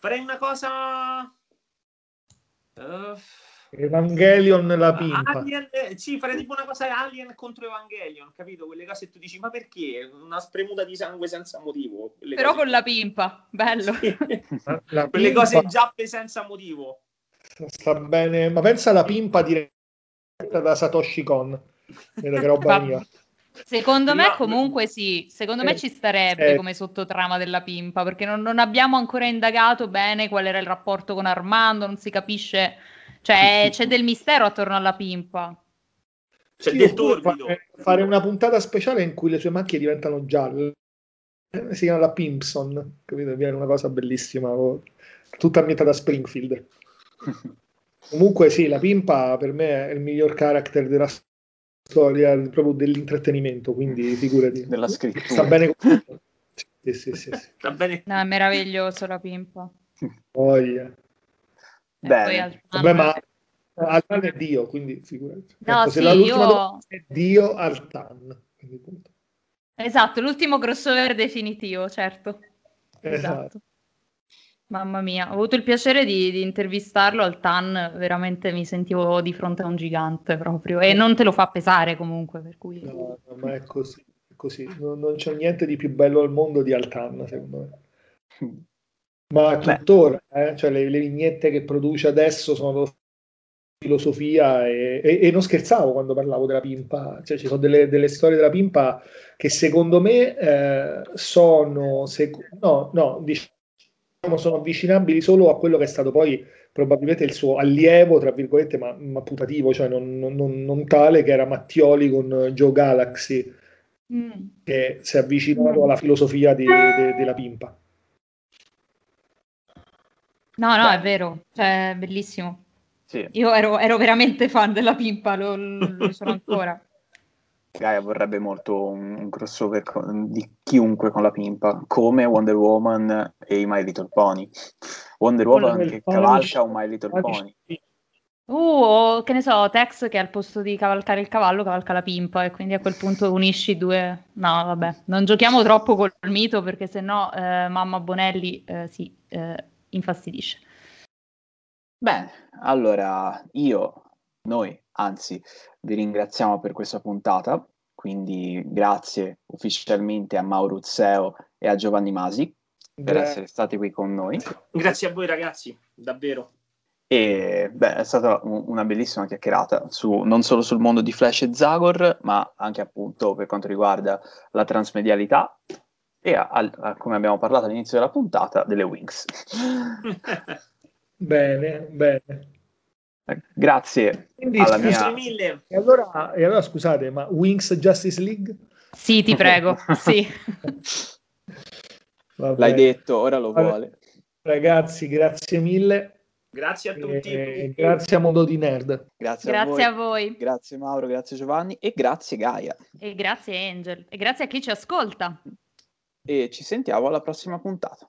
Farei una cosa Evangelion, la pimpa. Alien, sì, farei tipo una cosa Alien contro Evangelion, capito? Quelle cose tu dici, ma perché? Una spremuta di sangue senza motivo. Però cose... con la pimpa, bello. Sì. La quelle pimpa... cose giappe senza motivo. Sta bene, ma pensa alla pimpa diretta da Satoshi Kon. Che roba mia. Secondo me comunque sì, secondo me ci starebbe come sottotrama della pimpa, perché non abbiamo ancora indagato bene qual era il rapporto con Armando, non si capisce, cioè c'è del mistero attorno alla pimpa. C'è del torbido. Fare una puntata speciale in cui le sue macchie diventano gialle. Si chiama la Pimpson, capito? Viene una cosa bellissima, tutta ambientata a Springfield. Comunque sì, la pimpa per me è il miglior character della storia, proprio dell'intrattenimento, quindi figurati, della scrittura sta bene. Sì. Sta bene. No, è meraviglioso la pimpa. Oh, yeah. Bene. Vabbè, ma Altan è Dio, quindi figurati. No, ecco, sì, è Dio Altan, quindi punto. Esatto, l'ultimo crossover definitivo, certo. Esatto. Mamma mia, ho avuto il piacere di intervistarlo al TAN, veramente mi sentivo di fronte a un gigante proprio, e non te lo fa pesare comunque, per cui... No, ma è così. Non c'è niente di più bello al mondo di al TAN, secondo me. Ma tuttora, cioè le vignette che produce adesso sono filosofia e non scherzavo quando parlavo della pimpa, cioè ci sono delle storie della pimpa che secondo me sono avvicinabili solo a quello che è stato poi probabilmente il suo allievo, tra virgolette, ma putativo, cioè non tale, che era Mattioli con Joe Galaxy, che si è avvicinato alla filosofia della pimpa. No, è vero, cioè, è bellissimo. Sì. Io ero veramente fan della pimpa, lo sono ancora. Gaia vorrebbe molto un crossover di chiunque con la pimpa, come Wonder Woman e i My Little Pony. Wonder Woman che cavalca un My Little Pony. Che ne so, Tex che al posto di cavalcare il cavallo cavalca la pimpa, e quindi a quel punto unisci due... No, vabbè, non giochiamo troppo col mito, perché sennò mamma Bonelli infastidisce. Bene, allora vi ringraziamo per questa puntata, quindi grazie ufficialmente a Mauro Uzzeo e a Giovanni Masi per essere stati qui con noi. Grazie a voi ragazzi, davvero. E è stata una bellissima chiacchierata non solo sul mondo di Flash e Zagor, ma anche appunto per quanto riguarda la transmedialità e come abbiamo parlato all'inizio della puntata, delle Winx. Bene. Grazie. Quindi, mille. E allora scusate, ma Winx Justice League? Sì, ti prego. Sì. L'hai detto, ora lo vuole. Ragazzi, grazie mille. Grazie a tutti. Grazie a Mondo di Nerd. Grazie a voi. Grazie Mauro, grazie Giovanni e grazie Gaia. E grazie Angel. E grazie a chi ci ascolta. E ci sentiamo alla prossima puntata.